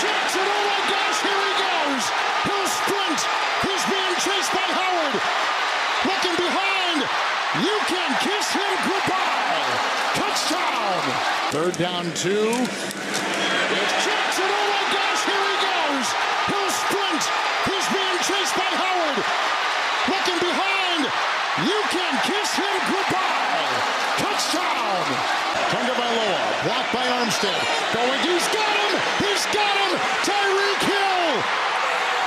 Jackson. Oh my gosh, here he goes. He'll sprint. He's being chased by Howard. Looking behind. You can kiss him goodbye. Touchdown. Third down, 2. It's Jackson. Oh my gosh, here he goes. He'll sprint. He's being chased by Howard. Looking behind. You can kiss him goodbye. Touchdown. Tagovailoa, blocked by Armstead, going, he's got him, Tyreek Hill,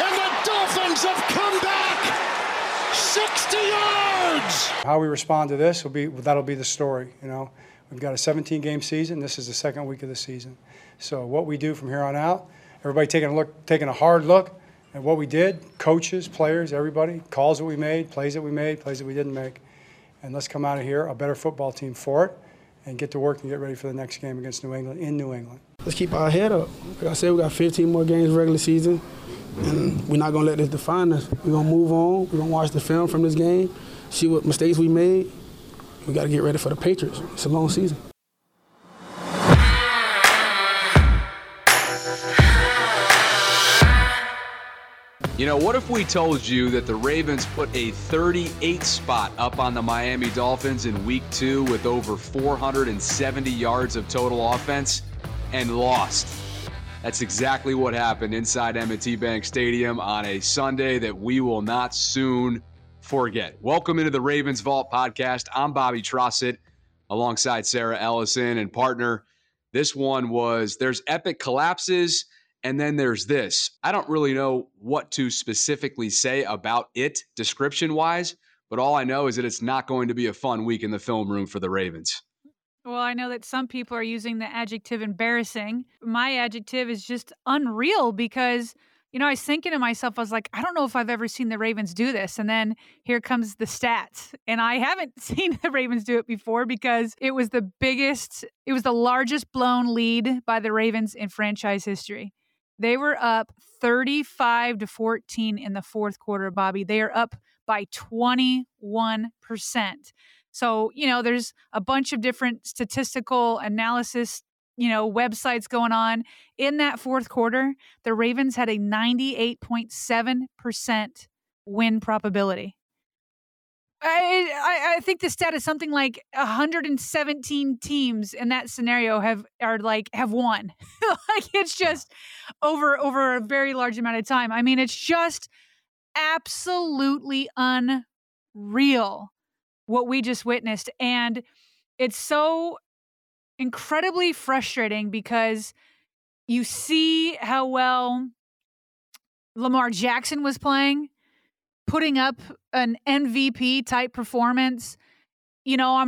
and the Dolphins have come back 60 yards. How we respond to this, that'll be the story, you know. We've got a 17-game season, this is the second week of the season. So what we do from here on out, everybody taking a hard look at what we did, coaches, players, everybody, calls that we made, plays that we didn't make, and let's come out of here a better football team for it. And get to work and get ready for the next game against New England, in New England. Let's keep our head up. Like I said, we got 15 more games regular season, and we're not going to let this define us. We're going to move on. We're going to watch the film from this game, see what mistakes we made. We got to get ready for the Patriots. It's a long season. You know, what if we told you that the Ravens put a 38 spot up on the Miami Dolphins in Week 2 with over 470 yards of total offense and lost? That's exactly what happened inside M&T Bank Stadium on a Sunday that we will not soon forget. Welcome into the Ravens Vault podcast. I'm Bobby Trossett alongside Sarah Ellison and partner. This one was there's epic collapses. And then there's this. I don't really know what to specifically say about it description-wise, but all I know is that it's not going to be a fun week in the film room for the Ravens. Well, I know that some people are using the adjective embarrassing. My adjective is just unreal because, you know, I was thinking to myself, I was like, I don't know if I've ever seen the Ravens do this. And then here comes the stats. And I haven't seen the Ravens do it before because it was the largest blown lead by the Ravens in franchise history. They were up 35-14 in the fourth quarter, Bobby. They are up by 21%. So, you know, there's a bunch of different statistical analysis, you know, websites going on. In that fourth quarter, the Ravens had a 98.7% win probability. I think the stat is something like 117 teams in that scenario have won. Like it's just over a very large amount of time. I mean, it's just absolutely unreal what we just witnessed. And it's so incredibly frustrating because you see how well Lamar Jackson was playing, putting up an MVP type performance. You know, I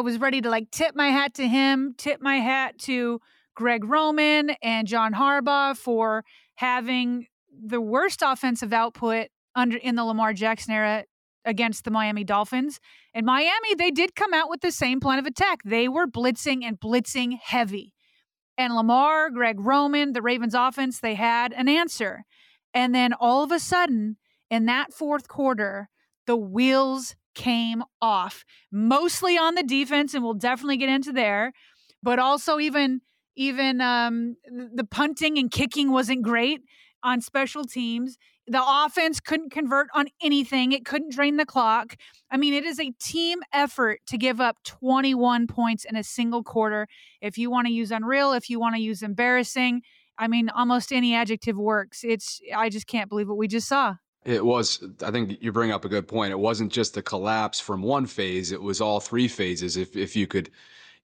was ready to like tip my hat to him, tip my hat to Greg Roman and John Harbaugh for having the worst offensive output in the Lamar Jackson era against the Miami Dolphins. And Miami, they did come out with the same plan of attack. They were blitzing and blitzing heavy. And Lamar, Greg Roman, the Ravens offense, they had an answer. And then all of a sudden, in that fourth quarter, the wheels came off, mostly on the defense, and we'll definitely get into there, but also even the punting and kicking wasn't great on special teams. The offense couldn't convert on anything. It couldn't drain the clock. I mean, it is a team effort to give up 21 points in a single quarter. If you want to use unreal, if you want to use embarrassing, I mean, almost any adjective works. I just can't believe what we just saw. It was, I think you bring up a good point. It wasn't just the collapse from one phase. It was all three phases, if you could,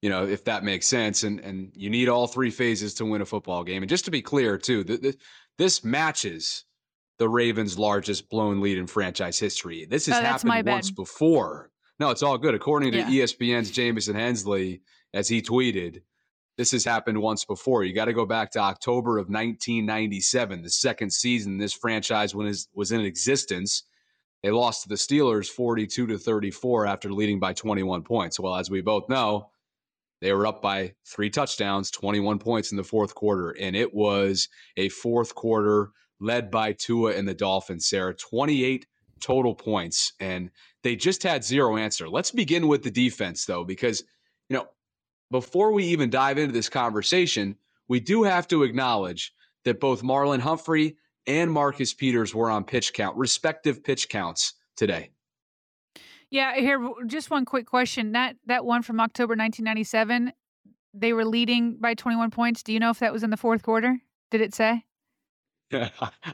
you know, if that makes sense. And you need all three phases to win a football game. And just to be clear, too, this matches the Ravens' largest blown lead in franchise history. This has happened once before. No, it's all good. According to ESPN's Jameson Hensley, as he tweeted, this has happened once before. You got to go back to October of 1997, the second season this franchise was in existence. They lost to the Steelers 42-34 after leading by 21 points. Well, as we both know, they were up by 3 touchdowns, 21 points in the fourth quarter. And it was a fourth quarter led by Tua and the Dolphins, Sarah. 28 total points. And they just had zero answer. Let's begin with the defense, though, because, you know, before we even dive into this conversation, we do have to acknowledge that both Marlon Humphrey and Marcus Peters were on pitch count, respective pitch counts today. Yeah, here, just one quick question. That one from October 1997, they were leading by 21 points. Do you know if that was in the fourth quarter? Did it say?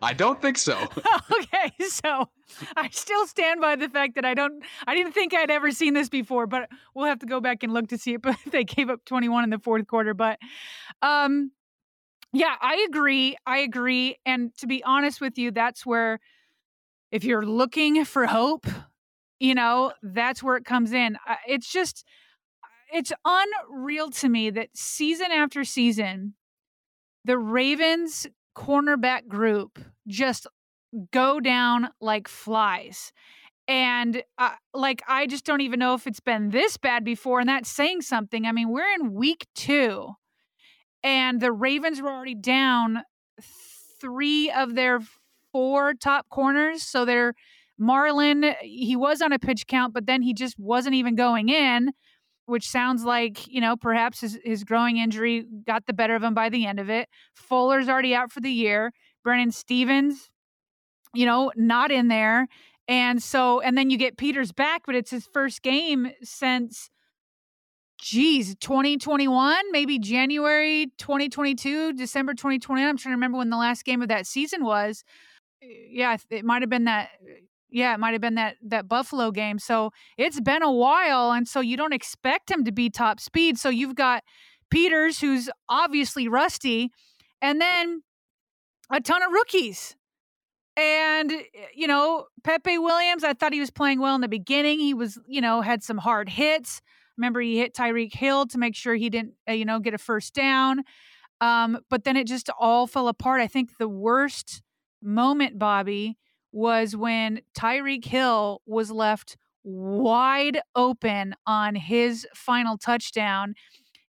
I don't think so. Okay, so I still stand by the fact that I didn't think I'd ever seen this before, but we'll have to go back and look to see it. But they gave up 21 in the fourth quarter. But yeah, I agree. And to be honest with you, that's where, if you're looking for hope, you know, that's where it comes in. It's unreal to me that season after season, the Ravens cornerback group just go down like flies. And like, I just don't even know if it's been this bad before. And that's saying something. I mean, we're in week 2 and the Ravens were already down 3 of their 4 top corners. So they're Marlon, he was on a pitch count, but then he just wasn't even going in, which sounds like, you know, perhaps his growing injury got the better of him by the end of it. Fuller's already out for the year. Brennan Stevens, you know, not in there. And so, and then you get Peters back, but it's his first game since, 2021, maybe January 2022, December 2020. I'm trying to remember when the last game of that season was. Yeah, it might have been that. Yeah, it might have been that Buffalo game. So it's been a while, and so you don't expect him to be top speed. So you've got Peters, who's obviously rusty, and then a ton of rookies. And, you know, Pepe Williams, I thought he was playing well in the beginning. He was, you know, had some hard hits. Remember, he hit Tyreek Hill to make sure he didn't, you know, get a first down. But then it just all fell apart. I think the worst moment, Bobby, was when Tyreek Hill was left wide open on his final touchdown.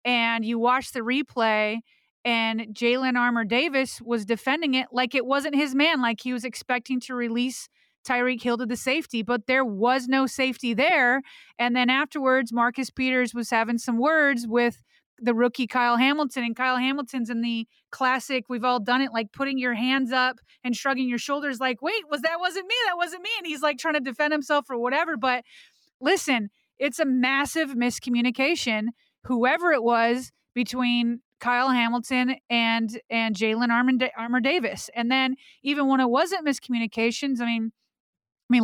And you watch the replay, and Jalen Armour Davis was defending it like it wasn't his man, like he was expecting to release Tyreek Hill to the safety, but there was no safety there. And then afterwards, Marcus Peters was having some words with the rookie Kyle Hamilton, and Kyle Hamilton's in the classic, we've all done it, like putting your hands up and shrugging your shoulders like, wait, that wasn't me. And he's like trying to defend himself or whatever. But listen, it's a massive miscommunication, whoever it was, between Kyle Hamilton and Jaylen Armour Davis. And then even when it wasn't miscommunications, I mean,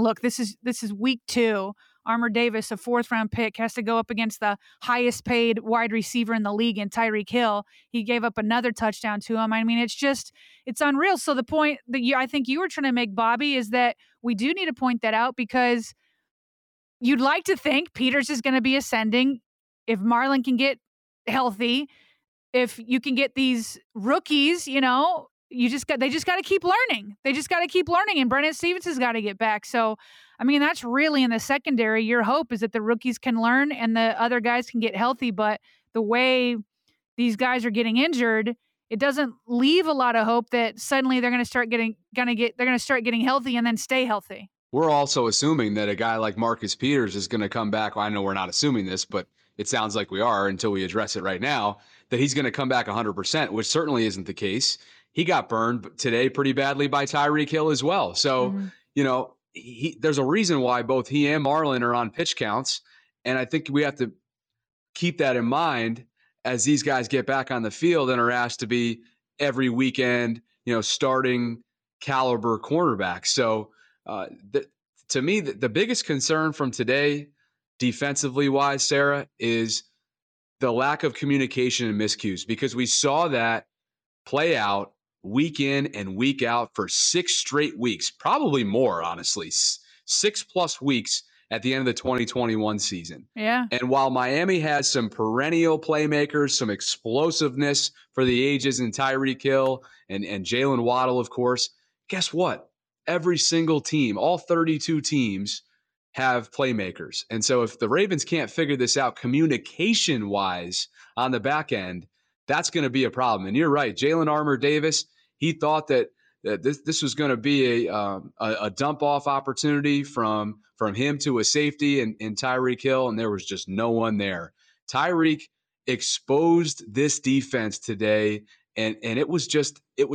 look, this is week 2. Armour Davis, a 4th-round pick, has to go up against the highest-paid wide receiver in the league in Tyreek Hill. He gave up another touchdown to him. I mean, it's just – it's unreal. So the point that I think you were trying to make, Bobby, is that we do need to point that out, because you'd like to think Peters is going to be ascending if Marlon can get healthy, if you can get these rookies, you know. They just got to keep learning. And Brennan Stevens has got to get back. So, I mean, that's really in the secondary. Your hope is that the rookies can learn and the other guys can get healthy. But the way these guys are getting injured, it doesn't leave a lot of hope that suddenly they're going to start getting healthy and then stay healthy. We're also assuming that a guy like Marcus Peters is going to come back. Well, I know we're not assuming this, but it sounds like we are until we address it right now, that he's going to come back 100%, which certainly isn't the case. he got burned today pretty badly by Tyreek Hill as well. So, you know, there's a reason why both he and Marlon are on pitch counts. And I think we have to keep that in mind as these guys get back on the field and are asked to be every weekend, you know, starting caliber cornerback. So to me, the biggest concern from today, defensively wise, Sarah, is the lack of communication and miscues, because we saw that play out week in and week out for 6 straight weeks, probably more, honestly, 6+ weeks at the end of the 2021 season. Yeah. And while Miami has some perennial playmakers, some explosiveness for the ages in Tyreek Hill and Jaylen Waddle, of course, guess what? Every single team, all 32 teams, have playmakers. And so if the Ravens can't figure this out communication-wise on the back end, that's going to be a problem. And you're right, Jalen Armour Davis, he thought that this was going to be a dump-off opportunity from him to a safety and Tyreek Hill, and there was just no one there. Tyreek exposed this defense today, and it was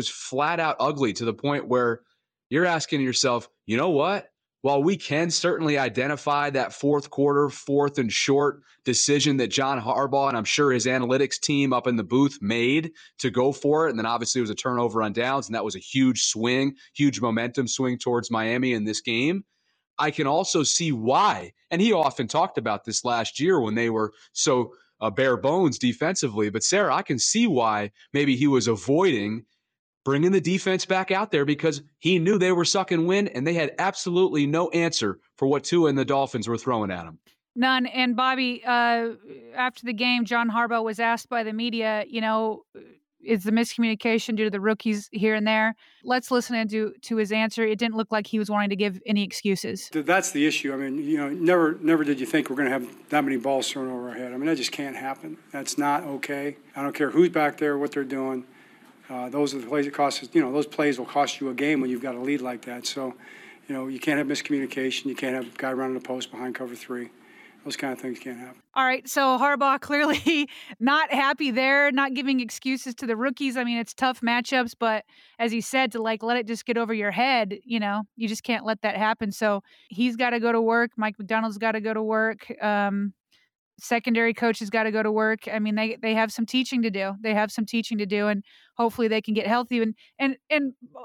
flat-out ugly to the point where you're asking yourself, you know what? While we can certainly identify that fourth quarter, fourth and short decision that John Harbaugh and I'm sure his analytics team up in the booth made to go for it, and then obviously it was a turnover on downs, and that was a huge swing, huge momentum swing towards Miami in this game. I can also see why, and he often talked about this last year when they were so bare bones defensively, but Sarah, I can see why maybe he was avoiding bringing the defense back out there, because he knew they were sucking wind and they had absolutely no answer for what Tua and the Dolphins were throwing at him. None. And Bobby, after the game, John Harbaugh was asked by the media, you know, is the miscommunication due to the rookies here and there? Let's listen to his answer. It didn't look like he was wanting to give any excuses. That's the issue. I mean, you know, never did you think we're going to have that many balls thrown over our head. I mean, that just can't happen. That's not okay. I don't care who's back there, what they're doing. Those are the plays that cost us, you know, those plays will cost you a game when you've got a lead like that. So, you know, you can't have miscommunication. You can't have a guy running the post behind cover three. Those kind of things can't happen. All right. So Harbaugh clearly not happy there, not giving excuses to the rookies. I mean, it's tough matchups, but as he said, to like, let it just get over your head, you know, you just can't let that happen. So he's got to go to work. Mike McDonald's got to go to work. Secondary coaches got to go to work. I mean, they have some teaching to do. They have some teaching to do, and hopefully they can get healthy. And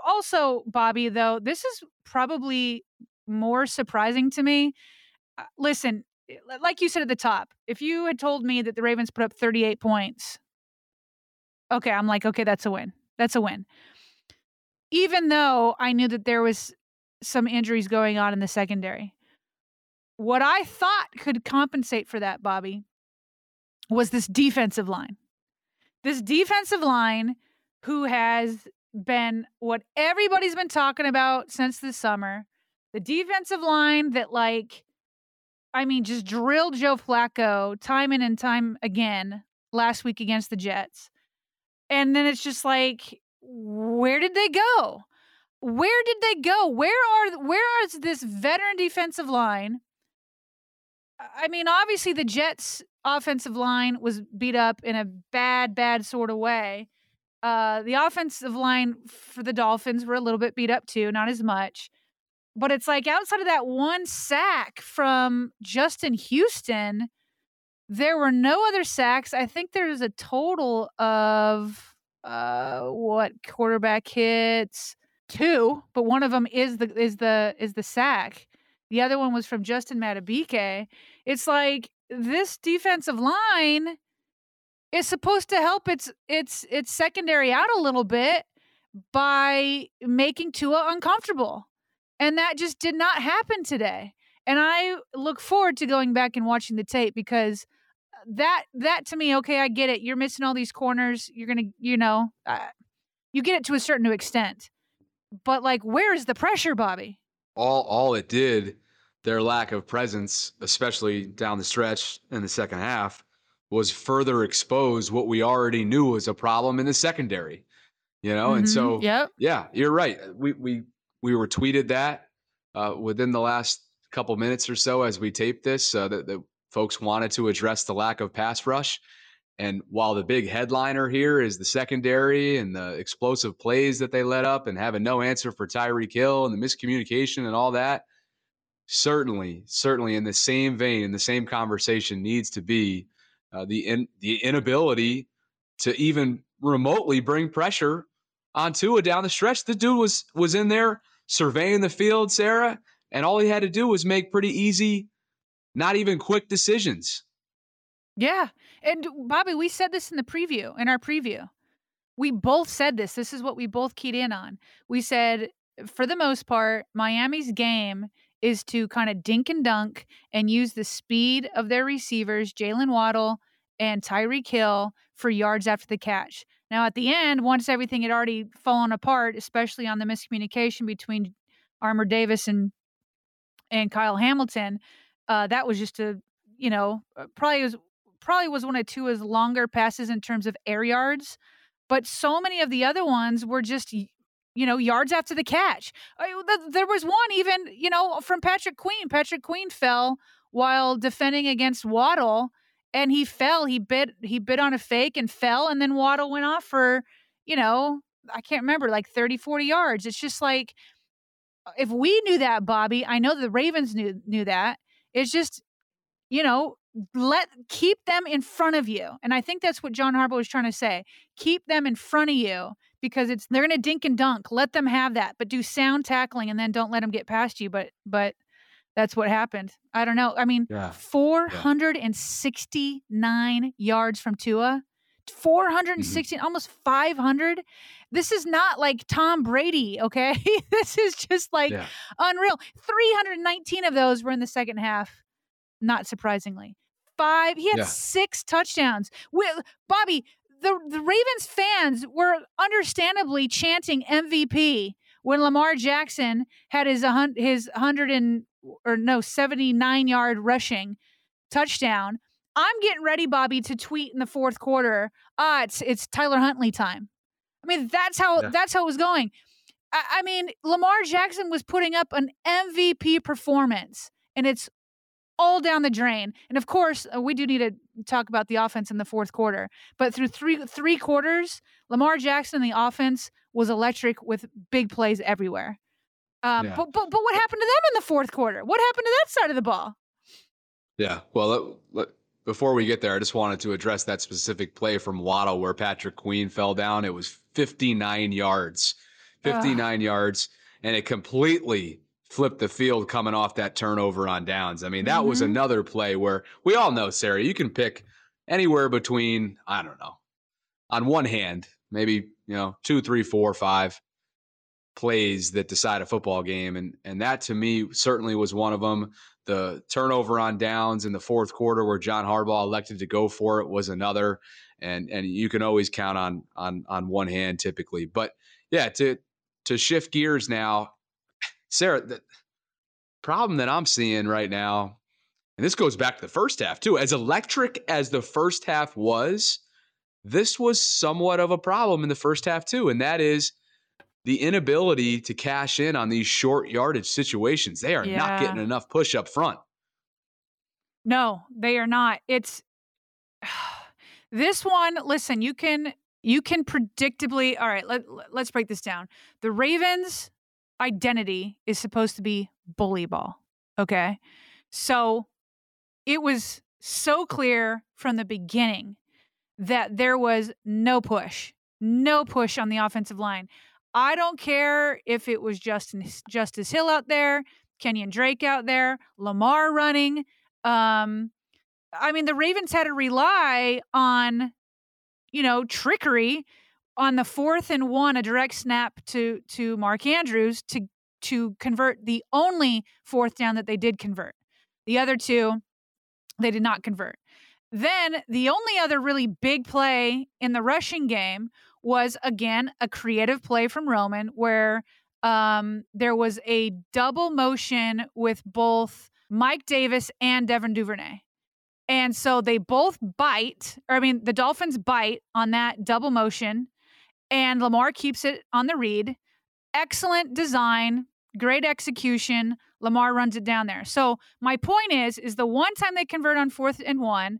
also, Bobby, though, this is probably more surprising to me. Listen, like you said at the top, if you had told me that the Ravens put up 38 points, okay, I'm like, okay, that's a win. That's a win. Even though I knew that there was some injuries going on in the secondary. What I thought could compensate for that, Bobby, was this defensive line. This defensive line who has been what everybody's been talking about since the summer. The defensive line that, like, I mean, just drilled Joe Flacco time in and time again last week against the Jets. And then it's just like, where did they go? Where did they go? Where is this veteran defensive line? I mean, obviously the Jets' offensive line was beat up in a bad sort of way. The offensive line for the Dolphins were a little bit beat up too, not as much. But it's like outside of that one sack from Justin Houston, there were no other sacks. I think there's a total of, quarterback hits? 2, but one of them is the sack. The other one was from Justin Matabike. It's like this defensive line is supposed to help its secondary out a little bit by making Tua uncomfortable. And that just did not happen today. And I look forward to going back and watching the tape, because that to me, okay, I get it. You're missing all these corners. You're going to, you know, you get it to a certain extent. But, like, where is the pressure, Bobby? All it did, their lack of presence, especially down the stretch in the second half, was further expose what we already knew was a problem in the secondary, you know? Mm-hmm. And so, yeah, you're right. We were tweeted that within the last couple minutes or so as we taped this, that folks wanted to address the lack of pass rush. And while the big headliner here is the secondary and the explosive plays that they let up and having no answer for Tyreek Hill and the miscommunication and all that, certainly in the same vein, in the same conversation needs to be the inability to even remotely bring pressure on Tua down the stretch. The dude was in there surveying the field, Sarah, and all he had to do was make pretty easy, not even quick decisions. Yeah. And Bobby, we said this in the preview, in our preview. We both said this. This is what we both keyed in on. We said, for the most part, Miami's game is to kind of dink and dunk and use the speed of their receivers, Jaylen Waddle and Tyreek Hill, for yards after the catch. Now, at the end, once everything had already fallen apart, especially on the miscommunication between Armour Davis and Kyle Hamilton, that was just a, you know, probably was one of Tua's longer passes in terms of air yards, but so many of the other ones were just, you know, yards after the catch. There was one even, you know, from Patrick Queen. Patrick Queen fell while defending against Waddle, and he fell. He bit on a fake and fell, and then Waddle went off for, you know, I can't remember, like 30, 40 yards. It's just like, if we knew that, Bobby, I know the Ravens knew that. It's just, you know, keep them in front of you. And I think that's what John Harbaugh was trying to say. Keep them in front of you, because they're going to dink and dunk. Let them have that, but do sound tackling, and then don't let them get past you. But that's what happened. I don't know. I mean, yeah. 469 yards from Tua, 460, almost 500. This is not like Tom Brady. Okay. This is just like unreal. 319 of those were in the second half. Not surprisingly. He had 6 touchdowns. With Bobby, the Ravens fans were understandably chanting MVP when Lamar Jackson had his 79-yard rushing touchdown. I'm getting ready, Bobby, to tweet in the fourth quarter, it's Tyler Huntley time. I mean, that's how it was going. I mean, Lamar Jackson was putting up an MVP performance, and it's all down the drain. And of course, we do need to talk about the offense in the fourth quarter. But through three quarters, Lamar Jackson and the offense was electric with big plays everywhere. But what happened to them in the fourth quarter? What happened to that side of the ball? Yeah, well, before we get there, I just wanted to address that specific play from Waddle where Patrick Queen fell down. It was 59 yards, and it completely flipped the field coming off that turnover on downs. I mean, that was another play where we all know, Sarah, you can pick anywhere between, I don't know, on one hand, maybe, you know, 2, 3, 4, 5 plays that decide a football game. And that to me certainly was one of them. The turnover on downs in the fourth quarter where John Harbaugh elected to go for it was another. And you can always count on one hand typically. But yeah, to shift gears now, Sarah, the problem that I'm seeing right now, and this goes back to the first half too, as electric as the first half was, this was somewhat of a problem in the first half too, and that is the inability to cash in on these short yardage situations. They are not getting enough push up front. No, they are not. It's this one, listen, you can predictably, all right, let's break this down. The Ravens' identity is supposed to be bully ball. Okay. So it was so clear from the beginning that there was no push on the offensive line. I don't care if it was Justice Hill out there, Kenyon Drake out there, Lamar running. I mean, the Ravens had to rely on, you know, trickery on the 4th and 1, a direct snap to Mark Andrews to convert the only 4th down that they did convert. The other 2, they did not convert. Then the only other really big play in the rushing game was, again, a creative play from Roman where there was a double motion with both Mike Davis and Devin DuVernay. And so they both the Dolphins bite on that double motion. And Lamar keeps it on the read. Excellent design, great execution. Lamar runs it down there. So my point is the one time they convert on 4th and 1,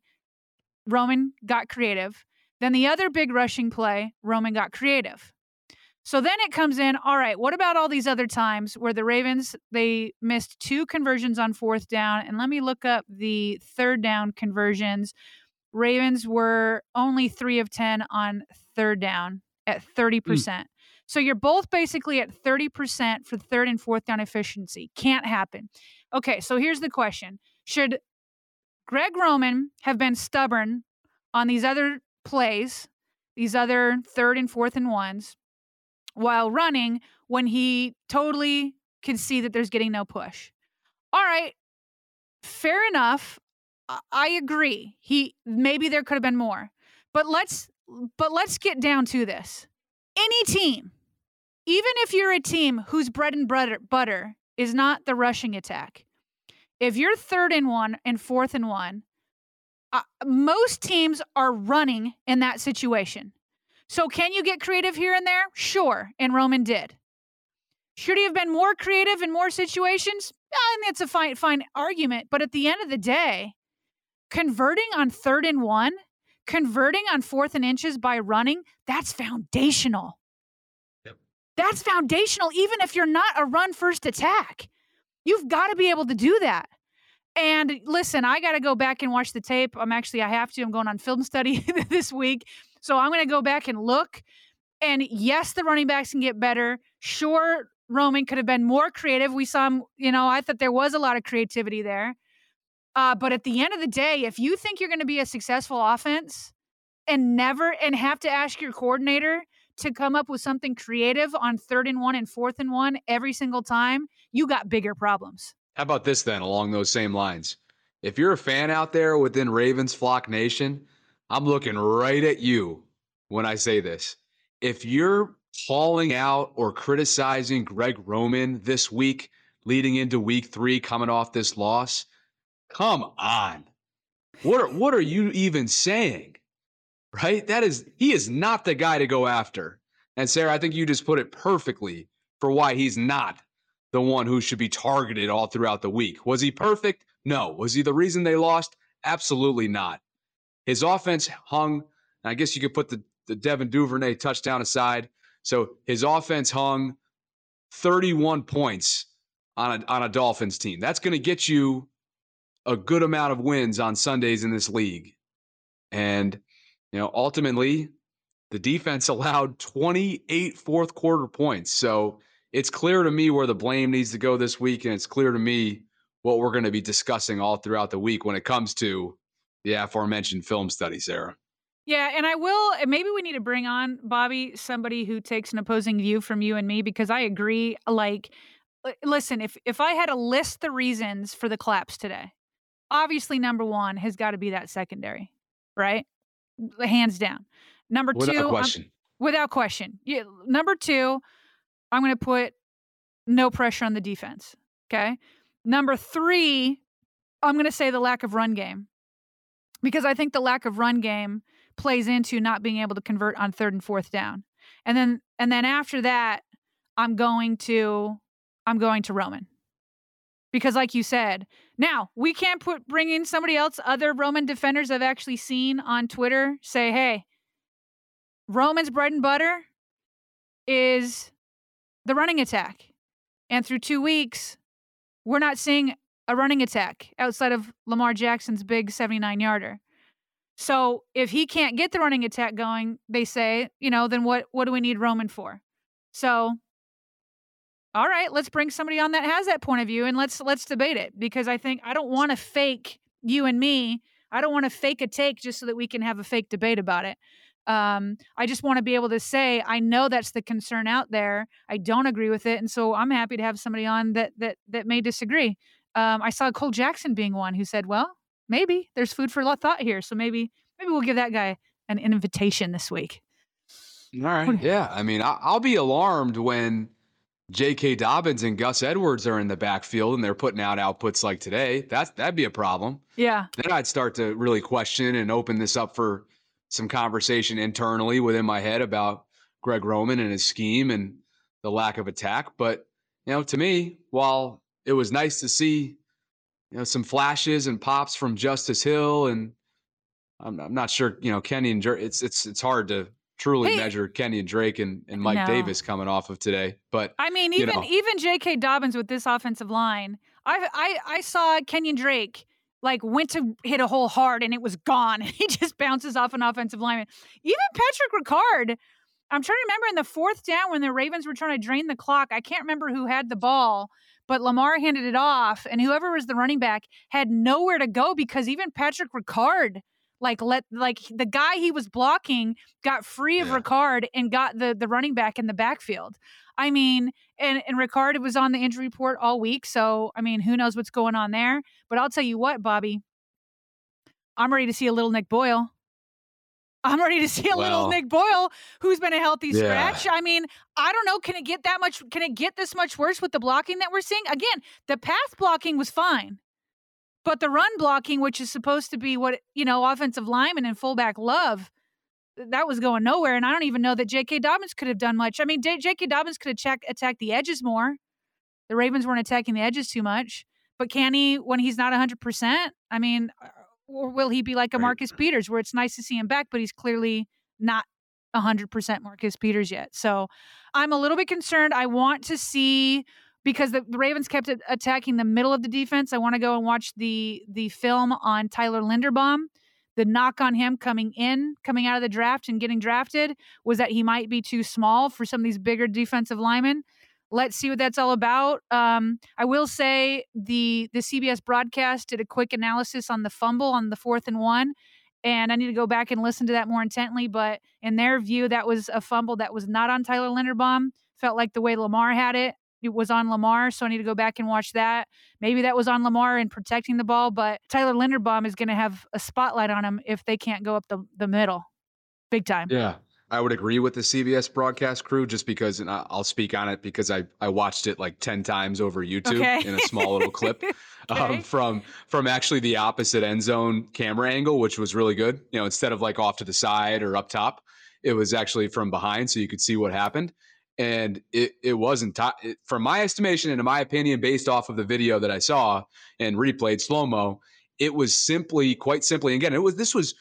Roman got creative. Then the other big rushing play, Roman got creative. So then it comes in, all right, what about all these other times where the Ravens, they missed two conversions on fourth down? And let me look up the third down conversions. Ravens were only 3 of 10 on third down at 30%. So you're both basically at 30% for third and fourth down efficiency. Can't happen. Okay, so here's the question. Should Greg Roman have been stubborn on these other plays, these other third and fourth and ones, while running when he totally could see that there's getting no push? All right, fair enough. I agree. Maybe there could have been more. But let's get down to this. Any team, even if you're a team whose bread and butter is not the rushing attack, if you're third and one and fourth and one, most teams are running in that situation. So can you get creative here and there? Sure, and Roman did. Should he have been more creative in more situations? And that's a fine argument, but at the end of the day, converting on third and one, converting on fourth and inches by running, that's foundational. Yep. That's foundational even if you're not a run-first attack. You've got to be able to do that. And listen, I got to go back and watch the tape. I have to. I'm going on film study this week. So I'm going to go back and look. And yes, the running backs can get better. Sure, Roman could have been more creative. We saw him, I thought there was a lot of creativity there. But at the end of the day, if you think you're going to be a successful offense and have to ask your coordinator to come up with something creative on third and one and fourth and one every single time, you got bigger problems. How about this then, along those same lines? If you're a fan out there within Ravens Flock Nation, I'm looking right at you when I say this. If you're calling out or criticizing Greg Roman this week, leading into week 3, coming off this loss, come on. What are you even saying? Right? He is not the guy to go after. And Sarah, I think you just put it perfectly for why he's not the one who should be targeted all throughout the week. Was he perfect? No. Was he the reason they lost? Absolutely not. His offense hung, and I guess you could put the Devin DuVernay touchdown aside. So his offense hung 31 points on a Dolphins team. That's going to get you a good amount of wins on Sundays in this league. And, ultimately, the defense allowed 28 fourth quarter points. So it's clear to me where the blame needs to go this week, and it's clear to me what we're going to be discussing all throughout the week when it comes to the aforementioned film study, Sarah. Yeah, and maybe we need to bring on, Bobby, somebody who takes an opposing view from you and me, because I agree. Like, listen, if I had to list the reasons for the collapse today, obviously number one has got to be that secondary, right? Hands down. Number two, without question. Yeah, number two, I'm going to put no pressure on the defense, okay? Number three, I'm going to say the lack of run game, because I think the lack of run game plays into not being able to convert on third and fourth down. And then after that, I'm going to Roman. Because like you said, now we can't bring in somebody else. Other Roman defenders I've actually seen on Twitter say, hey, Roman's bread and butter is the running attack. And through 2 weeks, we're not seeing a running attack outside of Lamar Jackson's big 79-yarder. So if he can't get the running attack going, they say, then what do we need Roman for? So, all right, let's bring somebody on that has that point of view, and let's debate it, because I think I don't want to fake you and me. I don't want to fake a take just so that we can have a fake debate about it. I just want to be able to say, I know that's the concern out there. I don't agree with it. And so I'm happy to have somebody on that may disagree. I saw Cole Jackson being one who said, well, maybe there's food for thought here. So maybe we'll give that guy an invitation this week. All right. Yeah. I mean, I'll be alarmed when J.K. Dobbins and Gus Edwards are in the backfield and they're putting out outputs like today. That'd be a problem. Yeah. Then I'd start to really question and open this up for some conversation internally within my head about Greg Roman and his scheme and the lack of attack. But, to me, while it was nice to see, some flashes and pops from Justice Hill and I'm not sure, you know, Kenyon Drake, it's hard to truly measure Kenyon Drake and Mike Davis coming off of today. But I mean, even J.K. Dobbins with this offensive line, I saw Kenyon Drake like went to hit a hole hard and it was gone. He just bounces off an offensive lineman. Even Patrick Ricard, I'm trying to remember in the fourth down when the Ravens were trying to drain the clock, I can't remember who had the ball, but Lamar handed it off and whoever was the running back had nowhere to go because even Patrick Ricard the guy he was blocking got free of Ricard and got the running back in the backfield. I mean, and Ricard was on the injury report all week. So, I mean, who knows what's going on there. But I'll tell you what, Bobby, I'm ready to see a little Nick Boyle. I'm ready to see a little Nick Boyle who's been a healthy scratch. I mean, I don't know. Can it get this much worse with the blocking that we're seeing? Again, the path blocking was fine. But the run blocking, which is supposed to be what, you know, offensive linemen and fullback love, that was going nowhere. And I don't even know that J.K. Dobbins could have done much. I mean, J.K. Dobbins could have attacked the edges more. The Ravens weren't attacking the edges too much. But can he, when he's not 100%, I mean, or will he be like a Marcus Peters where it's nice to see him back, but he's clearly not 100% Marcus Peters yet. So I'm a little bit concerned. I want to see... Because the Ravens kept attacking the middle of the defense. I want to go and watch the film on Tyler Linderbaum. The knock on him coming out of the draft and getting drafted was that he might be too small for some of these bigger defensive linemen. Let's see what that's all about. I will say the CBS broadcast did a quick analysis on the fumble on the 4th and 1. And I need to go back and listen to that more intently. But in their view, that was a fumble that was not on Tyler Linderbaum. Felt like the way Lamar had it. It was on Lamar, so I need to go back and watch that. Maybe that was on Lamar and protecting the ball, but Tyler Linderbaum is going to have a spotlight on him if they can't go up the middle. Big time. Yeah, I would agree with the CBS broadcast crew just because, and I'll speak on it because I watched it like 10 times over YouTube in a small little clip from actually the opposite end zone camera angle, which was really good. You know, instead of like off to the side or up top, it was actually from behind so you could see what happened. And it wasn't from my estimation and in my opinion, based off of the video that I saw and replayed slow-mo, it was quite simply. Again, this was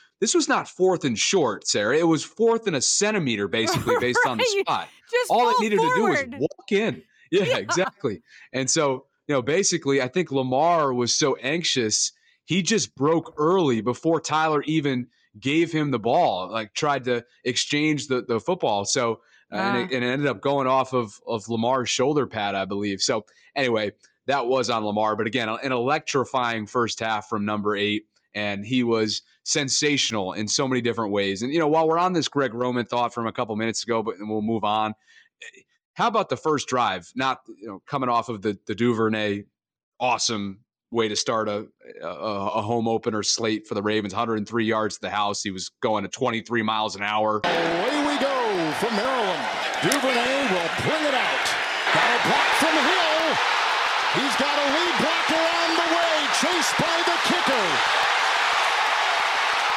not 4th and short, Sarah. It was 4th and a centimeter, basically, based on the spot. Just all it needed forward. To do was walk in. Yeah, exactly. And so, you know, basically, I think Lamar was so anxious he just broke early before Tyler even gave him the ball. Like tried to exchange the football. So. And it ended up going off of Lamar's shoulder pad, I believe. So anyway, that was on Lamar. But again, an electrifying first half from number 8. And he was sensational in so many different ways. And, you know, while we're on this Greg Roman thought from a couple minutes ago, but we'll move on. How about the first drive? Not, you know, coming off of the DuVernay, awesome way to start a home opener slate for the Ravens. 103 yards to the house. He was going at 23 miles an hour. Away we go. From Maryland, DuVernay will bring it out. Got a block from Hill. He's got a lead blocker on the way, chased by the kicker.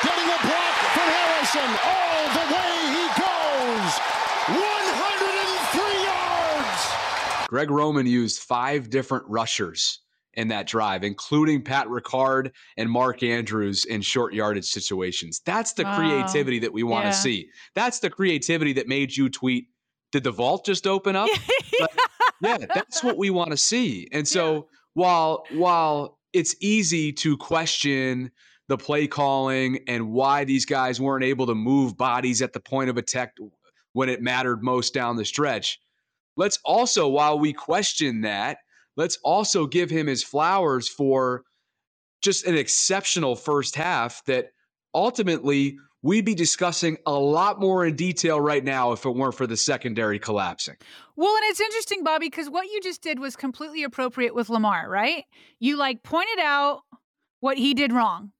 Getting a block from Harrison. All the way he goes. 103 yards. Greg Roman used 5 different rushers in that drive, including Pat Ricard and Mark Andrews in short yardage situations. That's the creativity that we want to see. That's the creativity that made you tweet, did the vault just open up? That's what we want to see. And so while it's easy to question the play calling and why these guys weren't able to move bodies at the point of attack when it mattered most down the stretch, let's also, while we question that, let's also give him his flowers for just an exceptional first half that ultimately we'd be discussing a lot more in detail right now if it weren't for the secondary collapsing. Well, and it's interesting, Bobby, because what you just did was completely appropriate with Lamar, right? You like pointed out what he did wrong.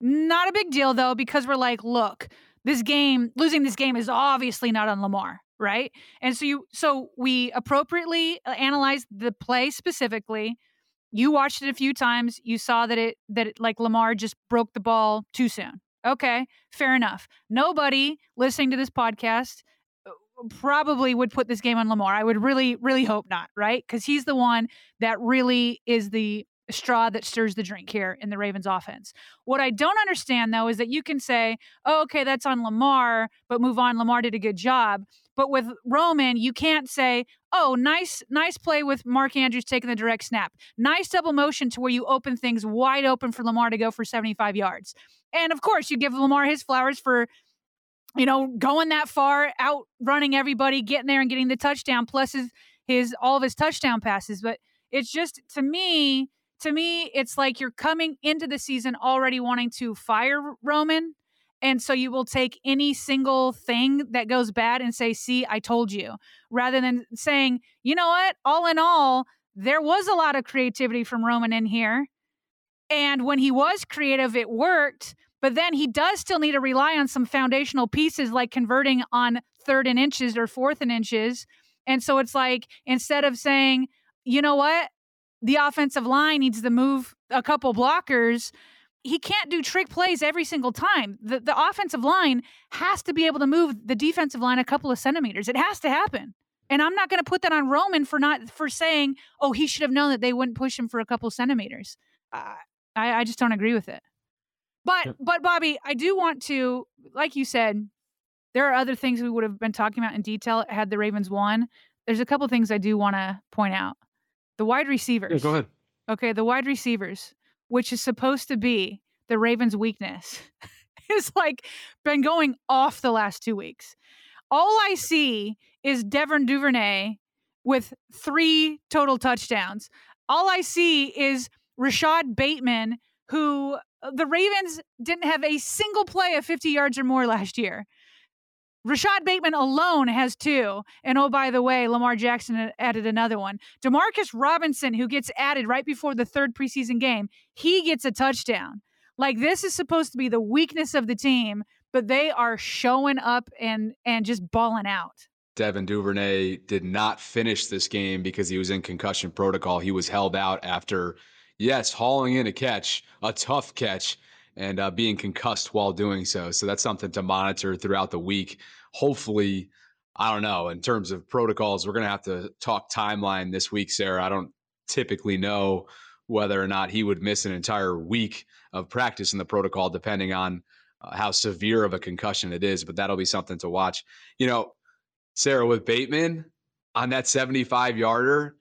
Not a big deal, though, because we're like, look, losing this game is obviously not on Lamar. Right. And so we appropriately analyzed the play specifically. You watched it a few times. You saw that like Lamar just broke the ball too soon. OK, fair enough. Nobody listening to this podcast probably would put this game on Lamar. I would really, really hope not. Right. Because he's the one that really is the straw that stirs the drink here in the Ravens offense. What I don't understand, though, is that you can say, oh, okay, that's on Lamar, but move on. Lamar did a good job. But with Roman, you can't say, oh, nice play with Mark Andrews taking the direct snap. Nice double motion to where you open things wide open for Lamar to go for 75 yards. And, of course, you give Lamar his flowers for, you know, going that far, out running everybody, getting there and getting the touchdown, plus his all of his touchdown passes. But it's just, to me, it's like you're coming into the season already wanting to fire Roman. And so you will take any single thing that goes bad and say, see, I told you, rather than saying, you know what, all in all, there was a lot of creativity from Roman in here. And when he was creative, it worked. But then he does still need to rely on some foundational pieces like converting on 3rd and inches or 4th and inches. And so it's like, instead of saying, you know what, the offensive line needs to move a couple blockers, he can't do trick plays every single time. The offensive line has to be able to move the defensive line a couple of centimeters. It has to happen. And I'm not going to put that on Roman for saying, oh, he should have known that they wouldn't push him for a couple centimeters. I just don't agree with it. But Bobby, I do want to, like you said, there are other things we would have been talking about in detail had the Ravens won. There's a couple of things I do want to point out. The wide receivers. Yeah, go ahead. Okay, the wide receivers, which is supposed to be the Ravens' weakness, is like been going off the last 2 weeks. All I see is Devin DuVernay with 3 total touchdowns. All I see is Rashad Bateman, who the Ravens didn't have a single play of 50 yards or more last year. Rashad Bateman alone has 2. And oh, by the way, Lamar Jackson added another one. Demarcus Robinson, who gets added right before the 3rd preseason game, he gets a touchdown. Like, this is supposed to be the weakness of the team, but they are showing up and just balling out. Devin DuVernay did not finish this game because he was in concussion protocol. He was held out after, yes, hauling in a catch, a tough catch, and being concussed while doing so. So that's something to monitor throughout the week. Hopefully, I don't know, in terms of protocols, we're going to have to talk timeline this week, Sarah. I don't typically know whether or not he would miss an entire week of practice in the protocol, depending on how severe of a concussion it is. But that'll be something to watch. You know, Sarah, with Bateman on that 75-yarder,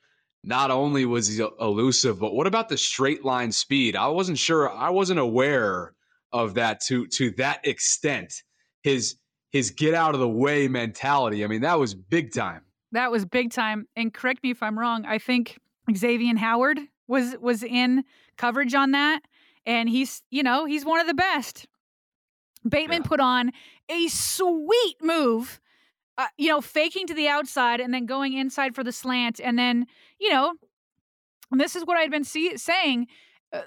not only was he elusive, but what about the straight line speed? I wasn't aware of that to that extent. His get out of the way mentality. I mean, that was big time. That was big time. And correct me if I'm wrong, I think Xavier Howard was in coverage on that. And he's one of the best. Bateman put on a sweet move. Faking to the outside and then going inside for the slant. And then, you know, this is what I'd been saying.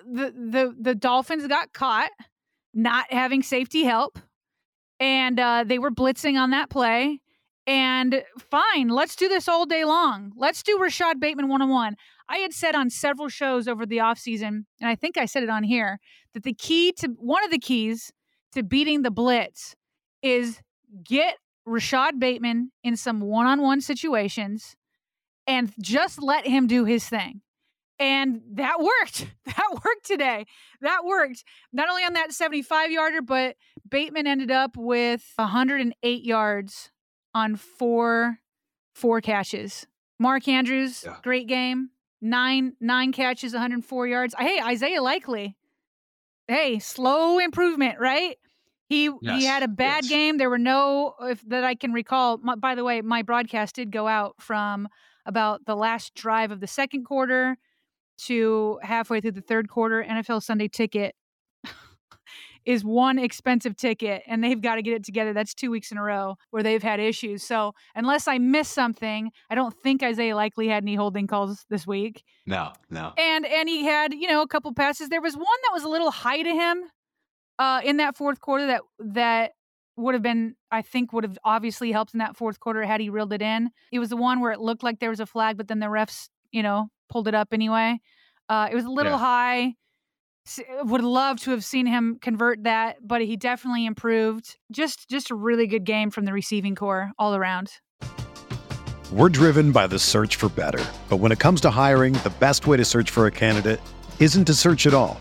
The Dolphins got caught not having safety help. And they were blitzing on that play. And fine, let's do this all day long. Let's do Rashad Bateman one-on-one. I had said on several shows over the offseason, and I think I said it on here, that one of the keys to beating the blitz is get Rashad Bateman in some one-on-one situations and just let him do his thing. And that worked. That worked today. That worked. Not only on that 75-yarder, but Bateman ended up with 108 yards on four catches. Mark Andrews, great game. Nine catches, 104 yards. Hey, Isaiah Likely. Hey, slow improvement, right? He had a bad game. There were no, that I can recall. By the way, my broadcast did go out from about the last drive of the 2nd quarter to halfway through the 3rd quarter. NFL Sunday Ticket is one expensive ticket, and they've got to get it together. That's 2 weeks in a row where they've had issues. So unless I miss something, I don't think Isaiah Likely had any holding calls this week. No. And he had, a couple passes. There was one that was a little high to him. In that 4th quarter that would have been, I think, would have obviously helped in that 4th quarter had he reeled it in. It was the one where it looked like there was a flag, but then the refs, pulled it up anyway. It was a little high. Would love to have seen him convert that, but he definitely improved. Just a really good game from the receiving core all around. We're driven by the search for better. But when it comes to hiring, the best way to search for a candidate isn't to search at all.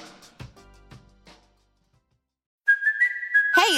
Hey,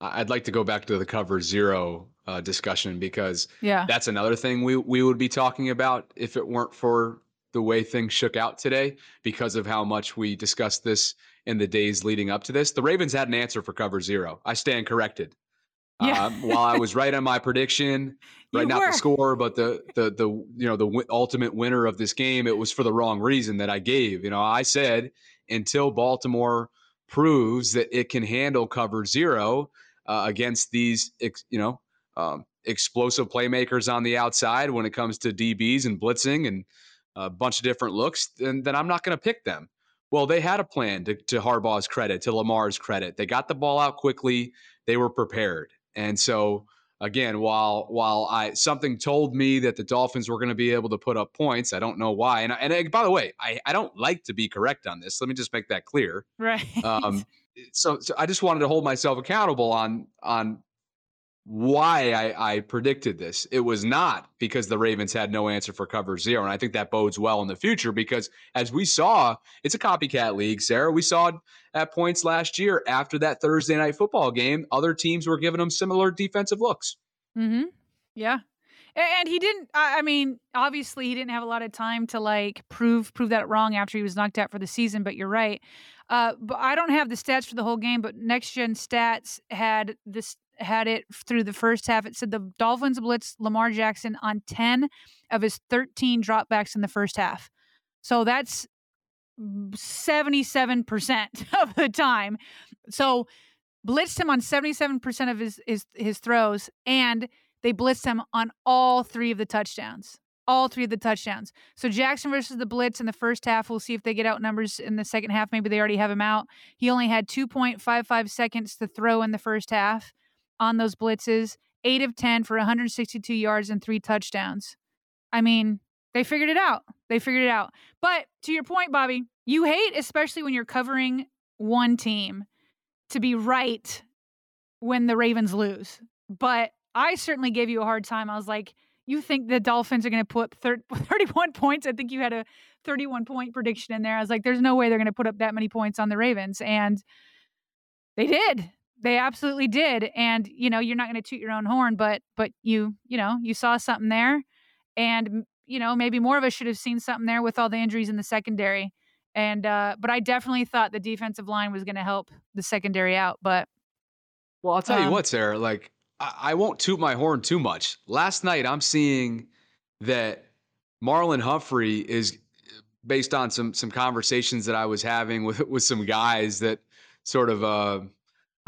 I'd like to go back to the cover zero discussion because that's another thing we would be talking about if it weren't for the way things shook out today because of how much we discussed this in the days leading up to this. The Ravens had an answer for cover zero. I stand corrected. Yeah. While I was right on my prediction, not the score, but the you know the ultimate winner of this game, it was for the wrong reason that I gave. You know, I said until Baltimore proves that it can handle cover zero. Against these, explosive playmakers on the outside when it comes to DBs and blitzing and a bunch of different looks, then I'm not going to pick them. Well, they had a plan to Harbaugh's credit, to Lamar's credit. They got the ball out quickly. They were prepared. And so, again, while something told me that the Dolphins were going to be able to put up points, I don't know why. And by the way, I don't like to be correct on this. Let me just make that clear. Right. So I just wanted to hold myself accountable on why I predicted this. It was not because the Ravens had no answer for cover zero. And I think that bodes well in the future because as we saw, it's a copycat league, Sarah. We saw it at points last year after that Thursday night football game. Other teams were giving them similar defensive looks. Mm-hmm. Yeah. And he didn't, I mean, obviously he didn't have a lot of time to like prove that wrong after he was knocked out for the season, but you're right. But I don't have the stats for the whole game, but Next Gen Stats had it through the first half. It said the Dolphins blitzed Lamar Jackson on 10 of his 13 dropbacks in the first half. So that's 77% of the time. So blitzed him on 77% of his throws, and they blitzed him on all three of the touchdowns. So Jackson versus the blitz in the first half. We'll see if they get out numbers in the second half. Maybe they already have him out. He only had 2.55 seconds to throw in the first half on those blitzes. 8 of 10 for 162 yards and 3 touchdowns. I mean, they figured it out. But to your point, Bobby, you hate, especially when you're covering one team, to be right when the Ravens lose. But I certainly gave you a hard time. I was like, you think the Dolphins are going to put 31 points? I think you had a 31-point prediction in there. I was like, there's no way they're going to put up that many points on the Ravens. And they did. They absolutely did. And, you know, you're not going to toot your own horn, but you saw something there. And, you know, maybe more of us should have seen something there with all the injuries in the secondary. And but I definitely thought the defensive line was going to help the secondary out. But well, I'll tell you what, Sarah, like, I won't toot my horn too much. Last night, I'm seeing that Marlon Humphrey is based on some conversations that I was having with some guys that sort of, I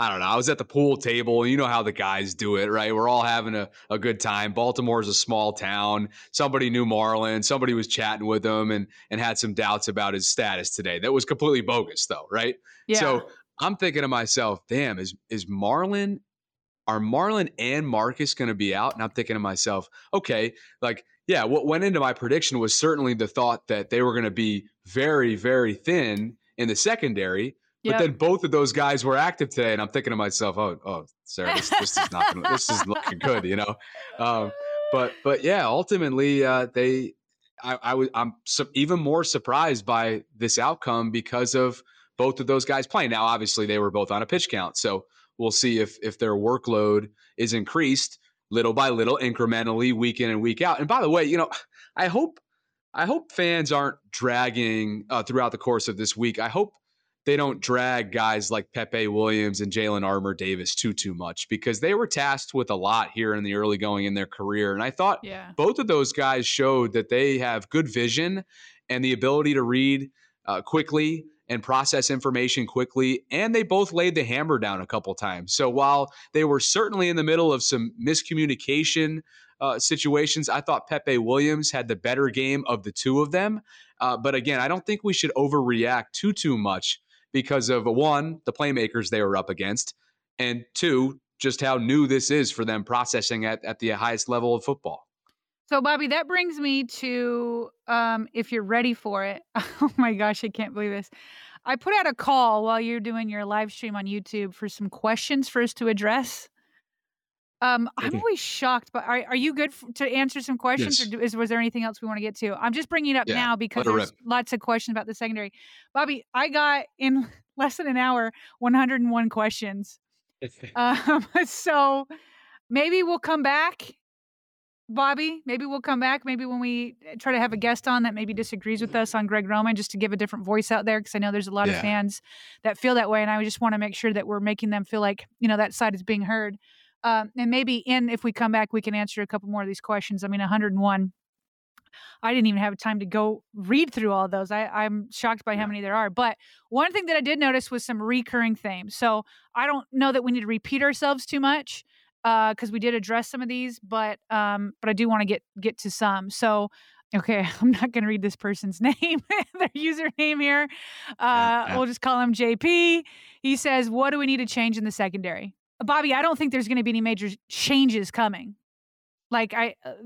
don't know, I was at the pool table. You know how the guys do it, right? We're all having a good time. Baltimore is a small town. Somebody knew Marlon. Somebody was chatting with him and had some doubts about his status today. That was completely bogus, though, right? Yeah. So I'm thinking to myself, damn, is Marlon... Are Marlon and Marcus going to be out? And I'm thinking to myself, okay, like, yeah, what went into my prediction was certainly the thought that they were going to be very, very thin in the secondary. But then both of those guys were active today, and I'm thinking to myself, oh, Sarah, this is not gonna, this is looking good, you know. But yeah, ultimately, I'm even more surprised by this outcome because of both of those guys playing. Now, obviously, they were both on a pitch count, so we'll see if their workload is increased little by little, incrementally, week in and week out. And by the way, you know, I hope fans aren't dragging throughout the course of this week. I hope they don't drag guys like Pepe Williams and Jalen Armour Davis too much, because they were tasked with a lot here in the early going in their career. And I thought both of those guys showed that they have good vision and the ability to read quickly and process information quickly. And they both laid the hammer down a couple times. So while they were certainly in the middle of some miscommunication situations, I thought Pepe Williams had the better game of the two of them. But again, I don't think we should overreact too much, because of one, the playmakers they were up against, and two, just how new this is for them processing at the highest level of football. So, Bobby, that brings me to, if you're ready for it, oh my gosh, I can't believe this. I put out a call while you're doing your live stream on YouTube for some questions for us to address. I'm always shocked, but are you good to answer some questions? Yes. Or was there anything else we want to get to? I'm just bringing it up now because there's lots of questions about the secondary. Bobby, I got in less than an hour, 101 questions. So maybe we'll come back, Bobby. Maybe we'll come back. Maybe when we try to have a guest on that maybe disagrees with us on Greg Roman, just to give a different voice out there, because I know there's a lot of fans that feel that way. And I just want to make sure that we're making them feel like, you know, that side is being heard. And maybe if we come back, we can answer a couple more of these questions. I mean, 101. I didn't even have time to go read through all those. I'm shocked by how many there are. But one thing that I did notice was some recurring themes. So I don't know that we need to repeat ourselves too much, because we did address some of these, but I do want to get to some. So, okay, I'm not going to read this person's name, their username here. We'll just call him JP. He says, what do we need to change in the secondary? Bobby, I don't think there's going to be any major changes coming. Like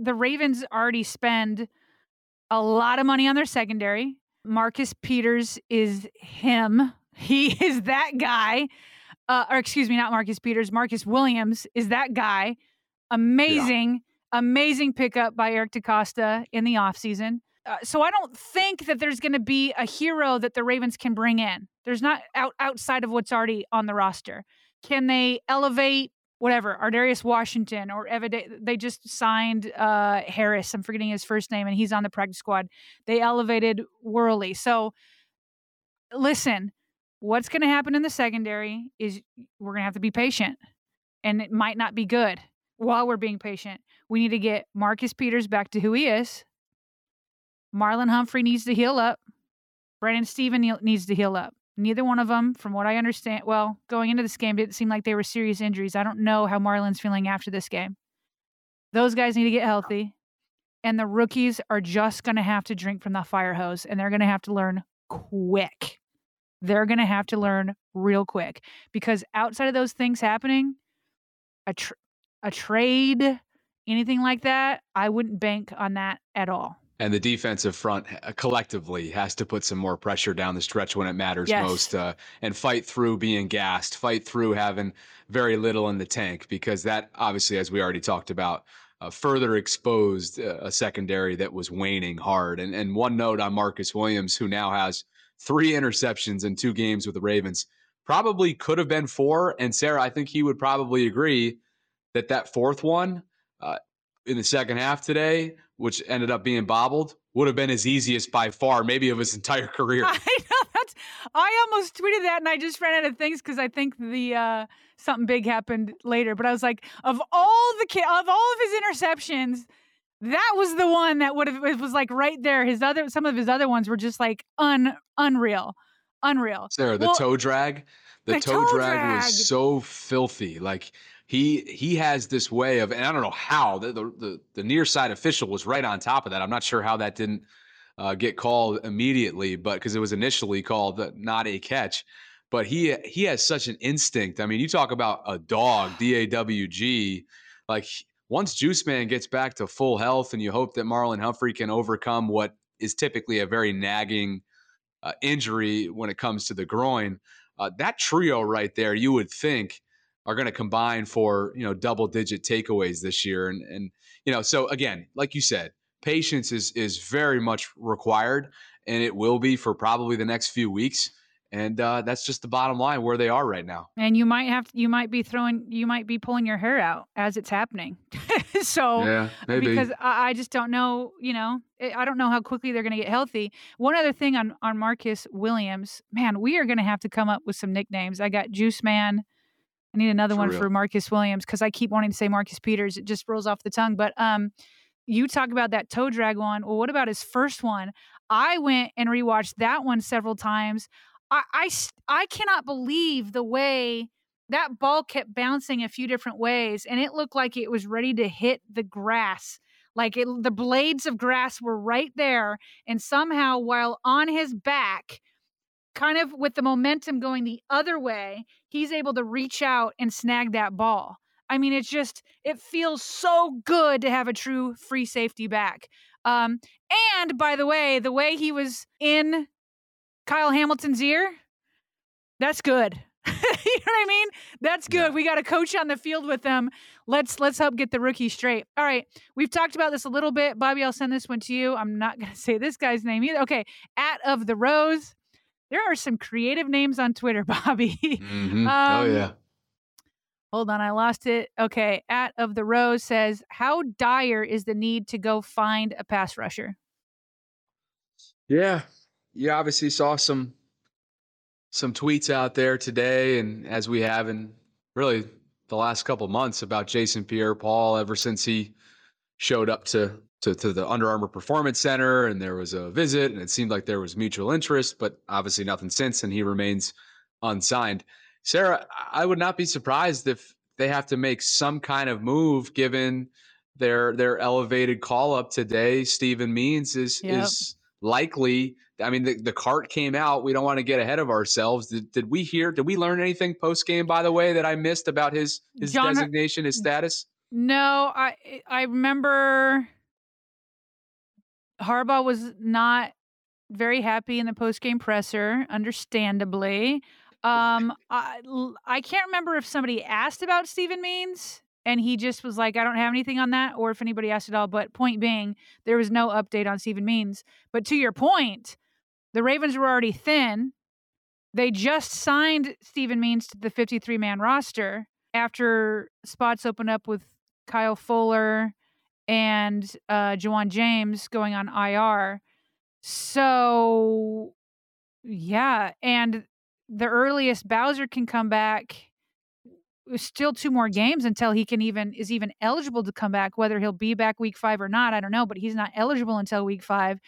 the Ravens already spend a lot of money on their secondary. Marcus Peters is him. He is that guy. Or excuse me, not Marcus Peters. Marcus Williams is that guy. Amazing pickup by Eric DaCosta in the offseason. So I don't think that there's going to be a hero that the Ravens can bring in. There's not outside of what's already on the roster. Can they elevate whatever Ardarius Washington or they just signed Harris? I'm forgetting his first name, and he's on the practice squad. They elevated Worley. So listen, what's going to happen in the secondary is we're going to have to be patient, and it might not be good. While we're being patient, we need to get Marcus Peters back to who he is. Marlon Humphrey needs to heal up. Brandon Steven needs to heal up. Neither one of them, from what I understand, well, going into this game, didn't seem like they were serious injuries. I don't know how Marlon's feeling after this game. Those guys need to get healthy, and the rookies are just going to have to drink from the fire hose, and they're going to have to learn quick. They're going to have to learn real quick, because outside of those things happening, a trade, anything like that, I wouldn't bank on that at all. And the defensive front collectively has to put some more pressure down the stretch when it matters most, and fight through being gassed, fight through having very little in the tank, because that obviously, as we already talked about, further exposed a secondary that was waning hard. And one note on Marcus Williams, who now has 3 interceptions in 2 games with the Ravens, probably could have been 4. And Sarah, I think he would probably agree that 4th one in the second half today, which ended up being bobbled, would have been his easiest by far, maybe of his entire career. I know, I almost tweeted that, and I just ran out of things because I think the something big happened later. But I was like, of all of his interceptions, that was the one that it was like right there. Some of his other ones were just like unreal. Sarah, the toe drag, the toe drag was so filthy, like. He has this way of, and I don't know how, the near side official was right on top of that. I'm not sure how that didn't get called immediately, but because it was initially called not a catch. But he has such an instinct. I mean, you talk about a dog, DAWG. Like, once Juice Man gets back to full health, and you hope that Marlon Humphrey can overcome what is typically a very nagging injury when it comes to the groin. That trio right there, you would think, are going to combine for, you know, double-digit takeaways this year. And you know, so again, like you said, patience is very much required, and it will be for probably the next few weeks. And that's just the bottom line where they are right now. And you might have, you might be pulling your hair out as it's happening. So, yeah, maybe. Because I just don't know, you know, I don't know how quickly they're going to get healthy. One other thing on Marcus Williams, man, we are going to have to come up with some nicknames. I got Juice Man. I need another one for Marcus Williams because I keep wanting to say Marcus Peters. It just rolls off the tongue. But you talk about that toe drag one. Well, what about his first one? I went and rewatched that one several times. I cannot believe the way that ball kept bouncing a few different ways, and it looked like it was ready to hit the grass. Like the blades of grass were right there, and somehow while on his back, kind of with the momentum going the other way, he's able to reach out and snag that ball. I mean, it's just, it feels so good to have a true free safety back. And by the way he was in Kyle Hamilton's ear, that's good. You know what I mean? That's good. Yeah. We got a coach on the field with them. Let's help get the rookie straight. All right. We've talked about this a little bit. Bobby, I'll send this one to you. I'm not going to say this guy's name either. Okay. At of the Rose. There are some creative names on Twitter, Bobby. Mm-hmm. Oh, yeah. Hold on. I lost it. Okay. At of the Rose says, how dire is the need to go find a pass rusher? Yeah. You obviously saw some tweets out there today, and as we have in really the last couple of months about Jason Pierre-Paul ever since he showed up to the Under Armour Performance Center, and there was a visit, and it seemed like there was mutual interest, but obviously nothing since, and he remains unsigned. Sarah, I would not be surprised if they have to make some kind of move given their elevated call-up today. Stephen Means is likely. I mean, the cart came out. We don't want to get ahead of ourselves. Did we learn anything post game, by the way, that I missed about his designation, his status? No, I remember Harbaugh was not very happy in the post game presser, understandably. I can't remember if somebody asked about Stephen Means and he just was like, I don't have anything on that, or if anybody asked at all. But point being, there was no update on Stephen Means. But to your point, the Ravens were already thin. They just signed Stephen Means to the 53-man roster after spots opened up with Kyle Fuller and Juwan James going on IR. So, yeah. And the earliest Bowser can come back, still two more games until he can is even eligible to come back. Whether he'll be back week 5 or not, I don't know, but he's not eligible until week 5.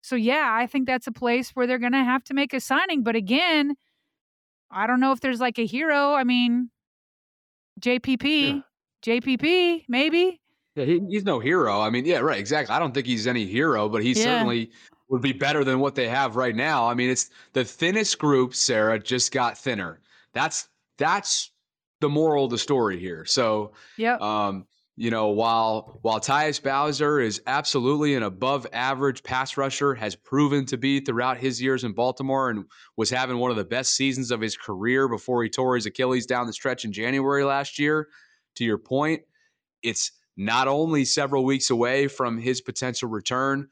So yeah, I think that's a place where they're going to have to make a signing. But again, I don't know if there's like a hero. I mean, JPP, maybe. Yeah, he's no hero. I mean, yeah, right. Exactly. I don't think he's any hero, but he certainly would be better than what they have right now. I mean, it's the thinnest group, Sarah, just got thinner. That's the moral of the story here. So, you know, while Tyus Bowser is absolutely an above average pass rusher, has proven to be throughout his years in Baltimore, and was having one of the best seasons of his career before he tore his Achilles down the stretch in January last year, to your point, it's not only several weeks away from his potential return,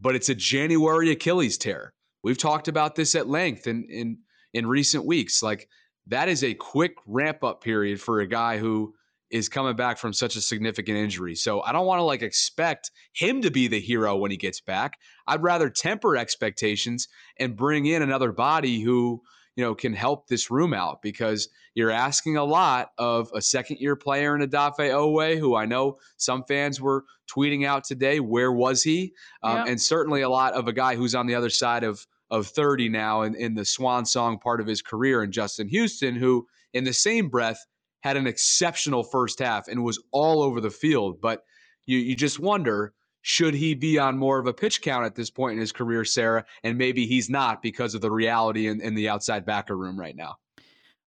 but it's a January Achilles tear. We've talked about this at length in recent weeks. Like, that is a quick ramp-up period for a guy who is coming back from such a significant injury. So I don't want to expect him to be the hero when he gets back. I'd rather temper expectations and bring in another body who, you know, can help this room out, because you're asking a lot of a second-year player in Adafe Owe, who I know some fans were tweeting out today, where was he? And certainly a lot of a guy who's on the other side of 30 now in the swan song part of his career, and Justin Houston, who in the same breath had an exceptional first half and was all over the field. But you just wonder, should he be on more of a pitch count at this point in his career, Sarah? And maybe he's not, because of the reality in the outside backer room right now.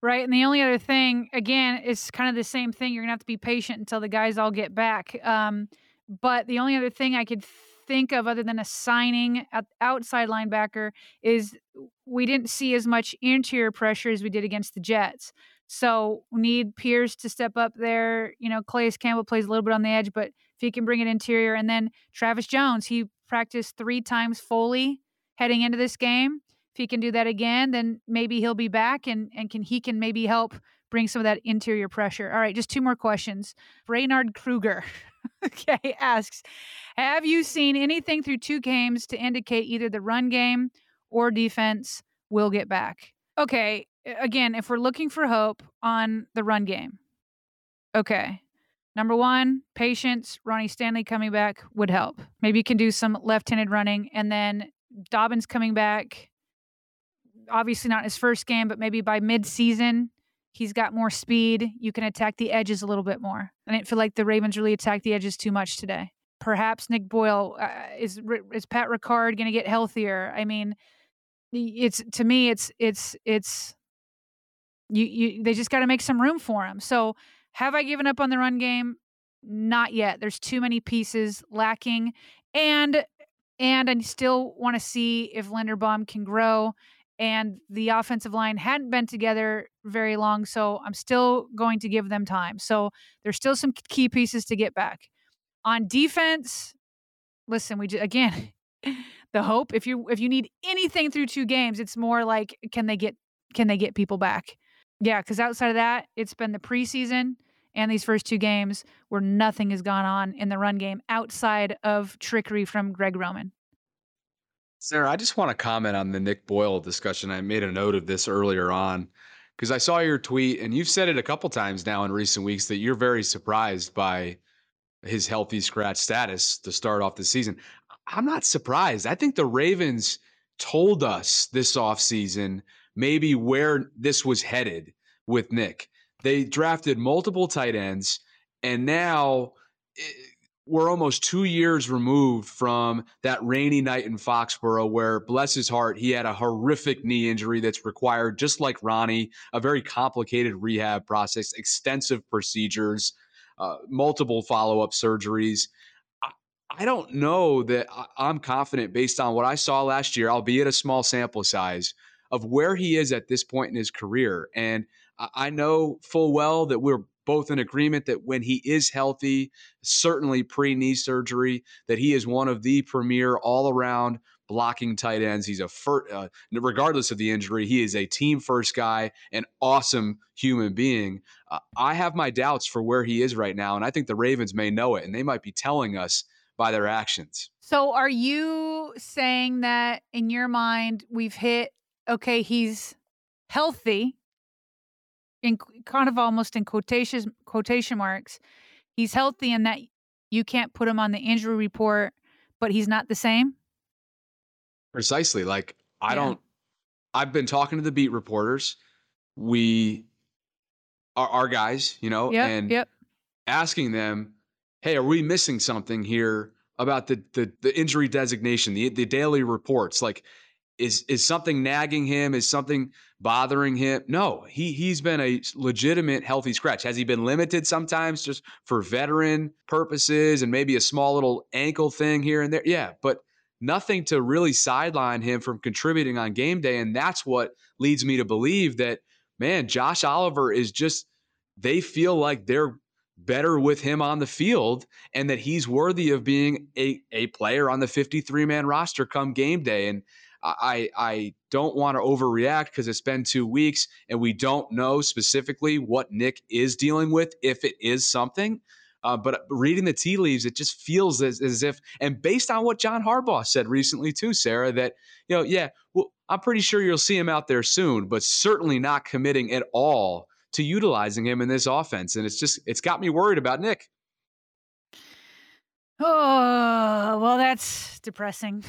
Right. And the only other thing, again, is kind of the same thing. You're going to have to be patient until the guys all get back. But the only other thing I could think of other than a signing at outside linebacker is we didn't see as much interior pressure as we did against the Jets. So we need Pierce to step up there. You know, Calais Campbell plays a little bit on the edge, but if he can bring it interior. And then Travis Jones, he practiced 3 times fully heading into this game. If he can do that again, then maybe he'll be back and he can maybe help bring some of that interior pressure. All right, just 2 more questions. Reynard Kruger, okay, asks, have you seen anything through 2 games to indicate either the run game or defense will get back? Okay, again, if we're looking for hope on the run game, okay. Number 1, patience. Ronnie Stanley coming back would help. Maybe you can do some left-handed running. And then Dobbins coming back, obviously not his first game, but maybe by mid-season, he's got more speed. You can attack the edges a little bit more. I didn't feel like the Ravens really attacked the edges too much today. Perhaps Nick Boyle, is Pat Ricard going to get healthier? I mean, they just got to make some room for him. So have I given up on the run game? Not yet. There's too many pieces lacking. And I still want to see if Linderbaum can grow. And the offensive line hadn't been together very long, so I'm still going to give them time. So there's still some key pieces to get back. On defense, listen, the hope, if you need anything through 2 games, it's more like can they get people back? Yeah, because outside of that, it's been the preseason and these first 2 games where nothing has gone on in the run game outside of trickery from Greg Roman. Sarah, I just want to comment on the Nick Boyle discussion. I made a note of this earlier on because I saw your tweet, and you've said it a couple times now in recent weeks that you're very surprised by his healthy scratch status to start off the season. I'm not surprised. I think the Ravens told us this offseason maybe where this was headed with Nick. They drafted multiple tight ends, and now we're almost 2 years removed from that rainy night in Foxborough where, bless his heart, he had a horrific knee injury that's required, just like Ronnie, a very complicated rehab process, extensive procedures, multiple follow-up surgeries. I don't know that I'm confident based on what I saw last year, albeit a small sample size, of where he is at this point in his career. And I know full well that we're both in agreement that when he is healthy, certainly pre-knee surgery, that he is one of the premier all-around blocking tight ends. He's regardless of the injury, he is a team-first guy, an awesome human being. I have my doubts for where he is right now, and I think the Ravens may know it, and they might be telling us by their actions. So are you saying that, in your mind, we've hit, okay, he's healthy, in kind of almost in quotation marks, he's healthy in that you can't put him on the injury report, but he's not the same? Precisely. I've been talking to the beat reporters. We are our guys, asking them, hey, are we missing something here about the injury designation, the daily reports? Like, Is something nagging him? Is something bothering him? No, he's been a legitimate healthy scratch. Has he been limited sometimes just for veteran purposes and maybe a small little ankle thing here and there? Yeah, but nothing to really sideline him from contributing on game day. And that's what leads me to believe that, man, Josh Oliver is just, they feel like they're better with him on the field and that he's worthy of being a player on the 53-man roster come game day. And I don't want to overreact because it's been 2 weeks and we don't know specifically what Nick is dealing with, if it is something. But reading the tea leaves, it just feels as if, and based on what John Harbaugh said recently too, Sarah, that, I'm pretty sure you'll see him out there soon, but certainly not committing at all to utilizing him in this offense. And it's got me worried about Nick. Oh, well, that's depressing,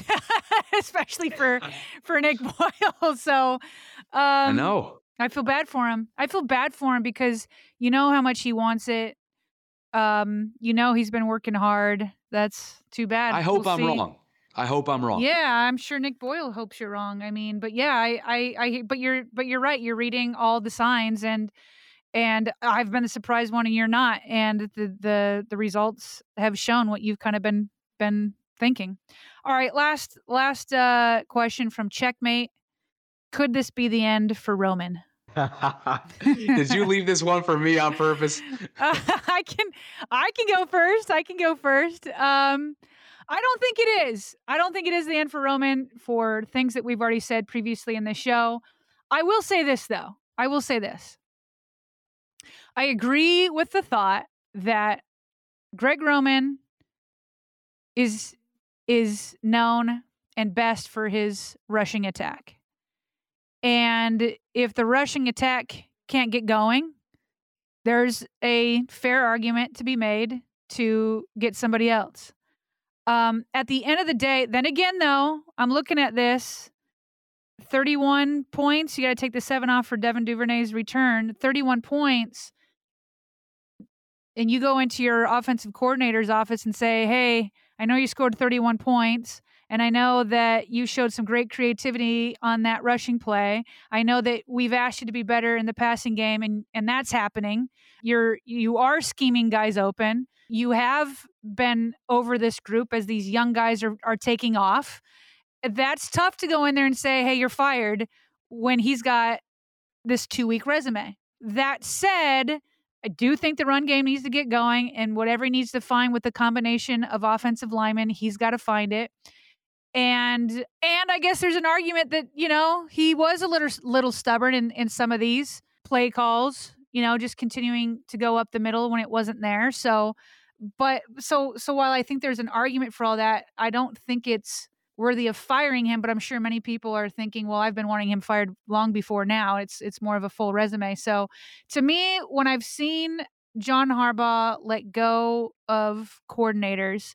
especially for Nick Boyle. So I know. I feel bad for him. Because you know how much he wants it. He's been working hard. That's too bad. I hope I'm wrong. Yeah, I'm sure Nick Boyle hopes you're wrong. I mean, but yeah, you're right. You're reading all the signs and I've been the surprised one and you're not. And the results have shown what you've kind of been thinking. All right, last question from Checkmate. Could this be the end for Roman? Did you leave this one for me on purpose? I can go first. I don't think it is. I don't think it is the end for Roman for things that we've already said previously in the show. I will say this, though. I agree with the thought that Greg Roman is known and best for his rushing attack. And if the rushing attack can't get going, there's a fair argument to be made to get somebody else. At the end of the day, then again, though, I'm looking at this. 31 points. You got to take the 7 off for Devin DuVernay's return. 31 points. And you go into your offensive coordinator's office and say, hey, I know you scored 31 points, and I know that you showed some great creativity on that rushing play. I know that we've asked you to be better in the passing game, and that's happening. You are scheming guys open. You have been over this group as these young guys are taking off. That's tough to go in there and say, hey, you're fired when he's got this 2-week resume. That said, I do think the run game needs to get going, and whatever he needs to find with the combination of offensive linemen, he's got to find it. And I guess there's an argument that, you know, he was a little stubborn in some of these play calls, you know, just continuing to go up the middle when it wasn't there. So while I think there's an argument for all that, I don't think it's worthy of firing him, but I'm sure many people are thinking, well, I've been wanting him fired long before now. It's more of a full resume. So to me, when I've seen John Harbaugh let go of coordinators,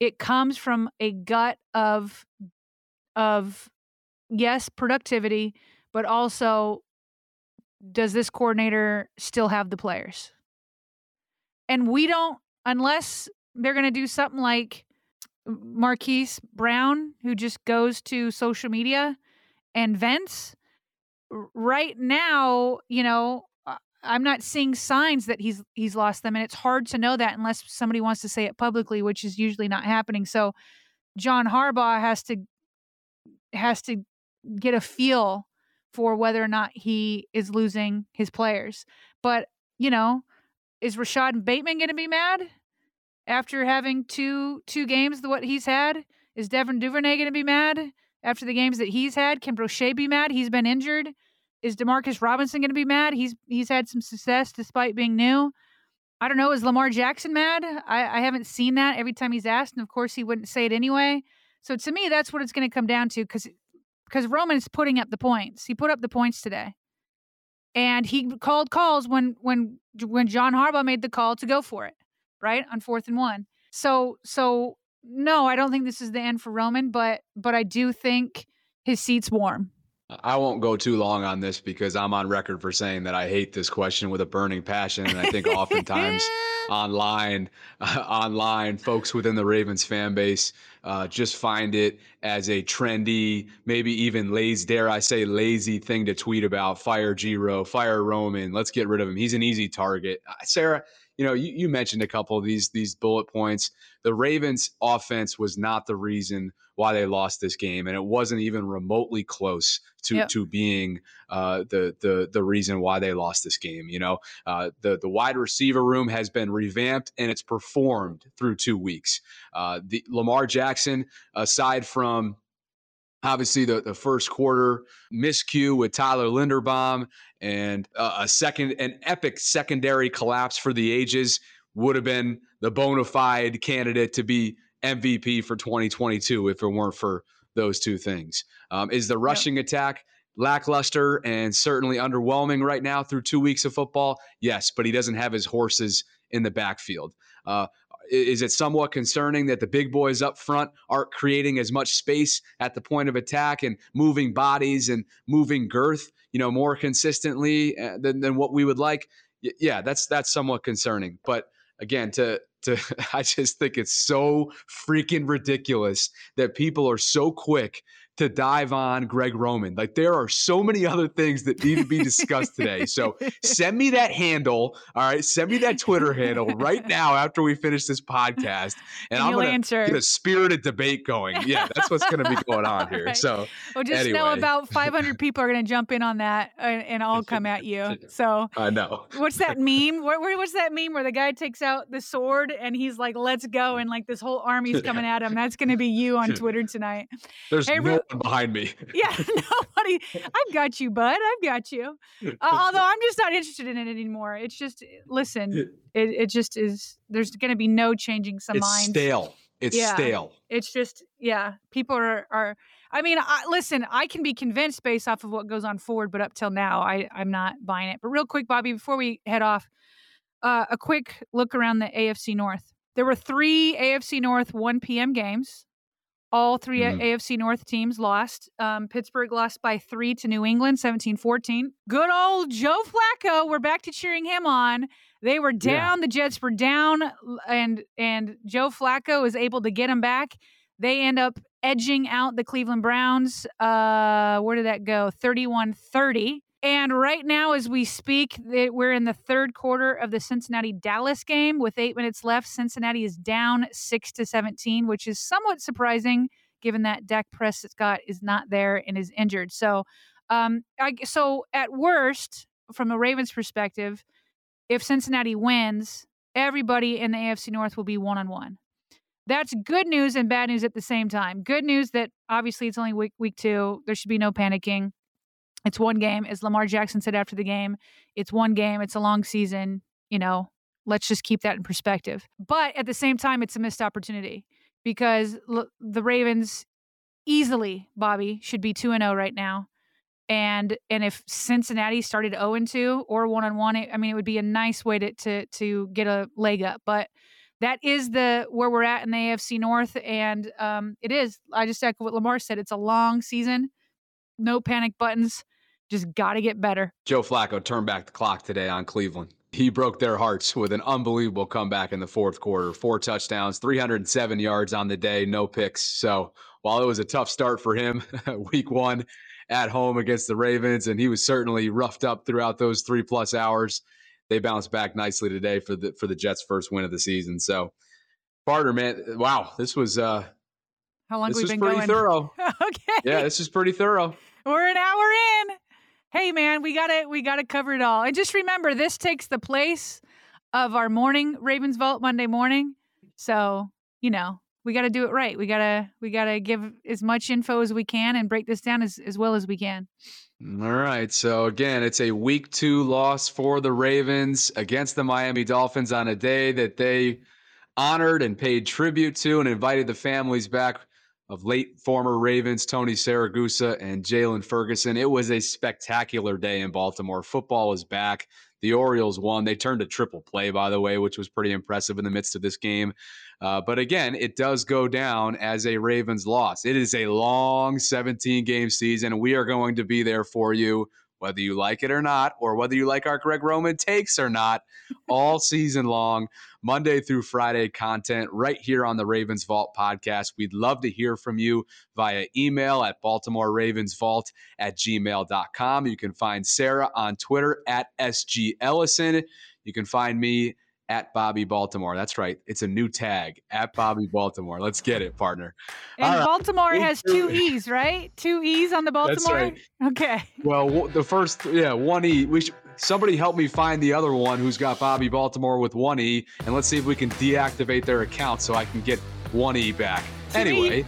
it comes from a gut of yes, productivity, but also, does this coordinator still have the players? And we don't, unless they're going to do something like Marquise Brown, who just goes to social media and vents. Right now, you know, I'm not seeing signs that he's lost them, and it's hard to know that unless somebody wants to say it publicly, which is usually not happening. So John Harbaugh has to get a feel for whether or not he is losing his players. But, you know, is Rashad Bateman going to be mad after having two games, what he's had? Is Devin DuVernay going to be mad after the games that he's had? Can Brochet be mad? He's been injured. Is Demarcus Robinson going to be mad? He's had some success despite being new. I don't know. Is Lamar Jackson mad? I haven't seen that every time he's asked, and of course he wouldn't say it anyway. So to me, that's what it's going to come down to, because Roman is putting up the points. He put up the points today. And he called calls when John Harbaugh made the call to go for it, right? On 4th and 1. So no, I don't think this is the end for Roman, but I do think his seat's warm. I won't go too long on this because I'm on record for saying that I hate this question with a burning passion. And I think oftentimes online folks within the Ravens fan base just find it as a trendy, maybe even lazy, dare I say, lazy thing to tweet about. Fire Giro, fire Roman, let's get rid of him. He's an easy target. Sarah, you know, you mentioned a couple of these bullet points. The Ravens offense was not the reason why they lost this game, and it wasn't even remotely close to being the reason why they lost this game. You know, the wide receiver room has been revamped, and it's performed through 2 weeks. The Lamar Jackson, aside from obviously the first quarter miscue with Tyler Linderbaum and an epic secondary collapse for the ages, would have been the bona fide candidate to be MVP for 2022 if it weren't for those two things. Is the rushing attack lackluster and certainly underwhelming right now through 2 weeks of football? Yes, but he doesn't have his horses in the backfield. Is it somewhat concerning that the big boys up front aren't creating as much space at the point of attack and moving bodies and moving girth, you know, more consistently than what we would like? Yeah, that's somewhat concerning. But again, I just think it's so freaking ridiculous that people are so quick to dive on Greg Roman. Like, there are so many other things that need to be discussed today. So send me that handle. All right. Send me that Twitter handle right now after we finish this podcast. And I'm going to get a spirited debate going. Yeah, that's what's going to be going on here. Right. So well, just anyway. Know about 500 people are going to jump in on that and all come at you. So I know. What's that meme? What's that meme where the guy takes out the sword and he's like, let's go. And like this whole army's coming at him. That's going to be you on Twitter tonight. There's no one behind me. Yeah, nobody. I've got you, bud. I've got you. Although I'm just not interested in it anymore. It's just, listen, it just is. There's going to be no changing some minds. It's stale. It's stale. It's just, yeah, people are I mean, listen, I can be convinced based off of what goes on forward, but up till now, I'm not buying it. But real quick, Bobby, before we head off, a quick look around the AFC North. There were three AFC North 1 p.m. games. All three AFC North teams lost. Pittsburgh lost by 3 to New England, 17-14. Good old Joe Flacco. We're back to cheering him on. They were down. Yeah. The Jets were down, and Joe Flacco is able to get them back. They end up edging out the Cleveland Browns. Where did that go? 31-30. And right now, as we speak, we're in the third quarter of the Cincinnati-Dallas game. With 8 minutes left, Cincinnati is down 6-17, which is somewhat surprising given that Dak Prescott is not there and is injured. So, so at worst, from a Ravens perspective, if Cincinnati wins, everybody in the AFC North will be one-on-one. That's good news and bad news at the same time. Good news that obviously it's only week two. There should be no panicking. It's one game. As Lamar Jackson said after the game, it's one game. It's a long season. You know, let's just keep that in perspective. But at the same time, it's a missed opportunity because the Ravens easily, Bobby, should be 2-0 right now. And if Cincinnati started 0-2 or 1-1, I mean, it would be a nice way to get a leg up. But that is where we're at in the AFC North. And it is. I just echo what Lamar said. It's a long season. No panic buttons. Just got to get better. Joe Flacco turned back the clock today on Cleveland. He broke their hearts with an unbelievable comeback in the fourth quarter. 4 touchdowns, 307 yards on the day, no picks. So while it was a tough start for him, week one at home against the Ravens, and he was certainly roughed up throughout those 3+ hours, they bounced back nicely today for the Jets' first win of the season. So, Barter, man, wow, this was how long we've been going? This is pretty thorough. Okay. Yeah, this is pretty thorough. We're an hour in. Hey, man, we gotta cover it all. And just remember, this takes the place of our morning Ravens Vault Monday morning. So, you know, we gotta do it right. We gotta give as much info as we can and break this down as well as we can. All right. So again, it's a week 2 loss for the Ravens against the Miami Dolphins on a day that they honored and paid tribute to and invited the families back of late former Ravens Tony Saragusa and Jalen Ferguson. It was a spectacular day in Baltimore. Football is back. The Orioles won. They turned a triple play, by the way, which was pretty impressive in the midst of this game. But again, it does go down as a Ravens loss. It is a long 17-game season. We are going to be there for you, whether you like it or not, or whether you like our Greg Roman takes or not, all season long, Monday through Friday content right here on the Ravens Vault podcast. We'd love to hear from you via email at BaltimoreRavensVault@gmail.com. You can find Sarah on Twitter at SGEllison. You can find me at Bobby Baltimore. That's right. It's a new tag at Bobby Baltimore. Let's get it, partner. And right. Baltimore has 2 E's, right? 2 E's on the Baltimore. That's right. Okay. Well, the first, 1 E. Somebody help me find the other one who's got Bobby Baltimore with 1 E, and let's see if we can deactivate their account so I can get 1 E back. To me,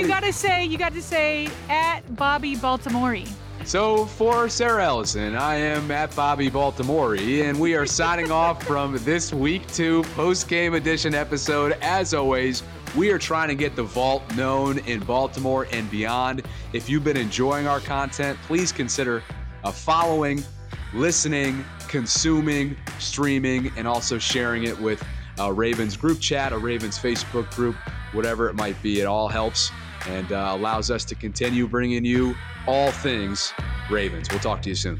you got to say at Bobby Baltimore. So for Sarah Ellison, I am at Bobby Baltimore, and we are signing off from this week 2 post-game edition episode. As always, we are trying to get the Vault known in Baltimore and beyond. If you've been enjoying our content, please consider following, listening, consuming, streaming, and also sharing it with a Ravens group chat, a Ravens Facebook group, whatever it might be. It all helps and allows us to continue bringing you all things Ravens. We'll talk to you soon.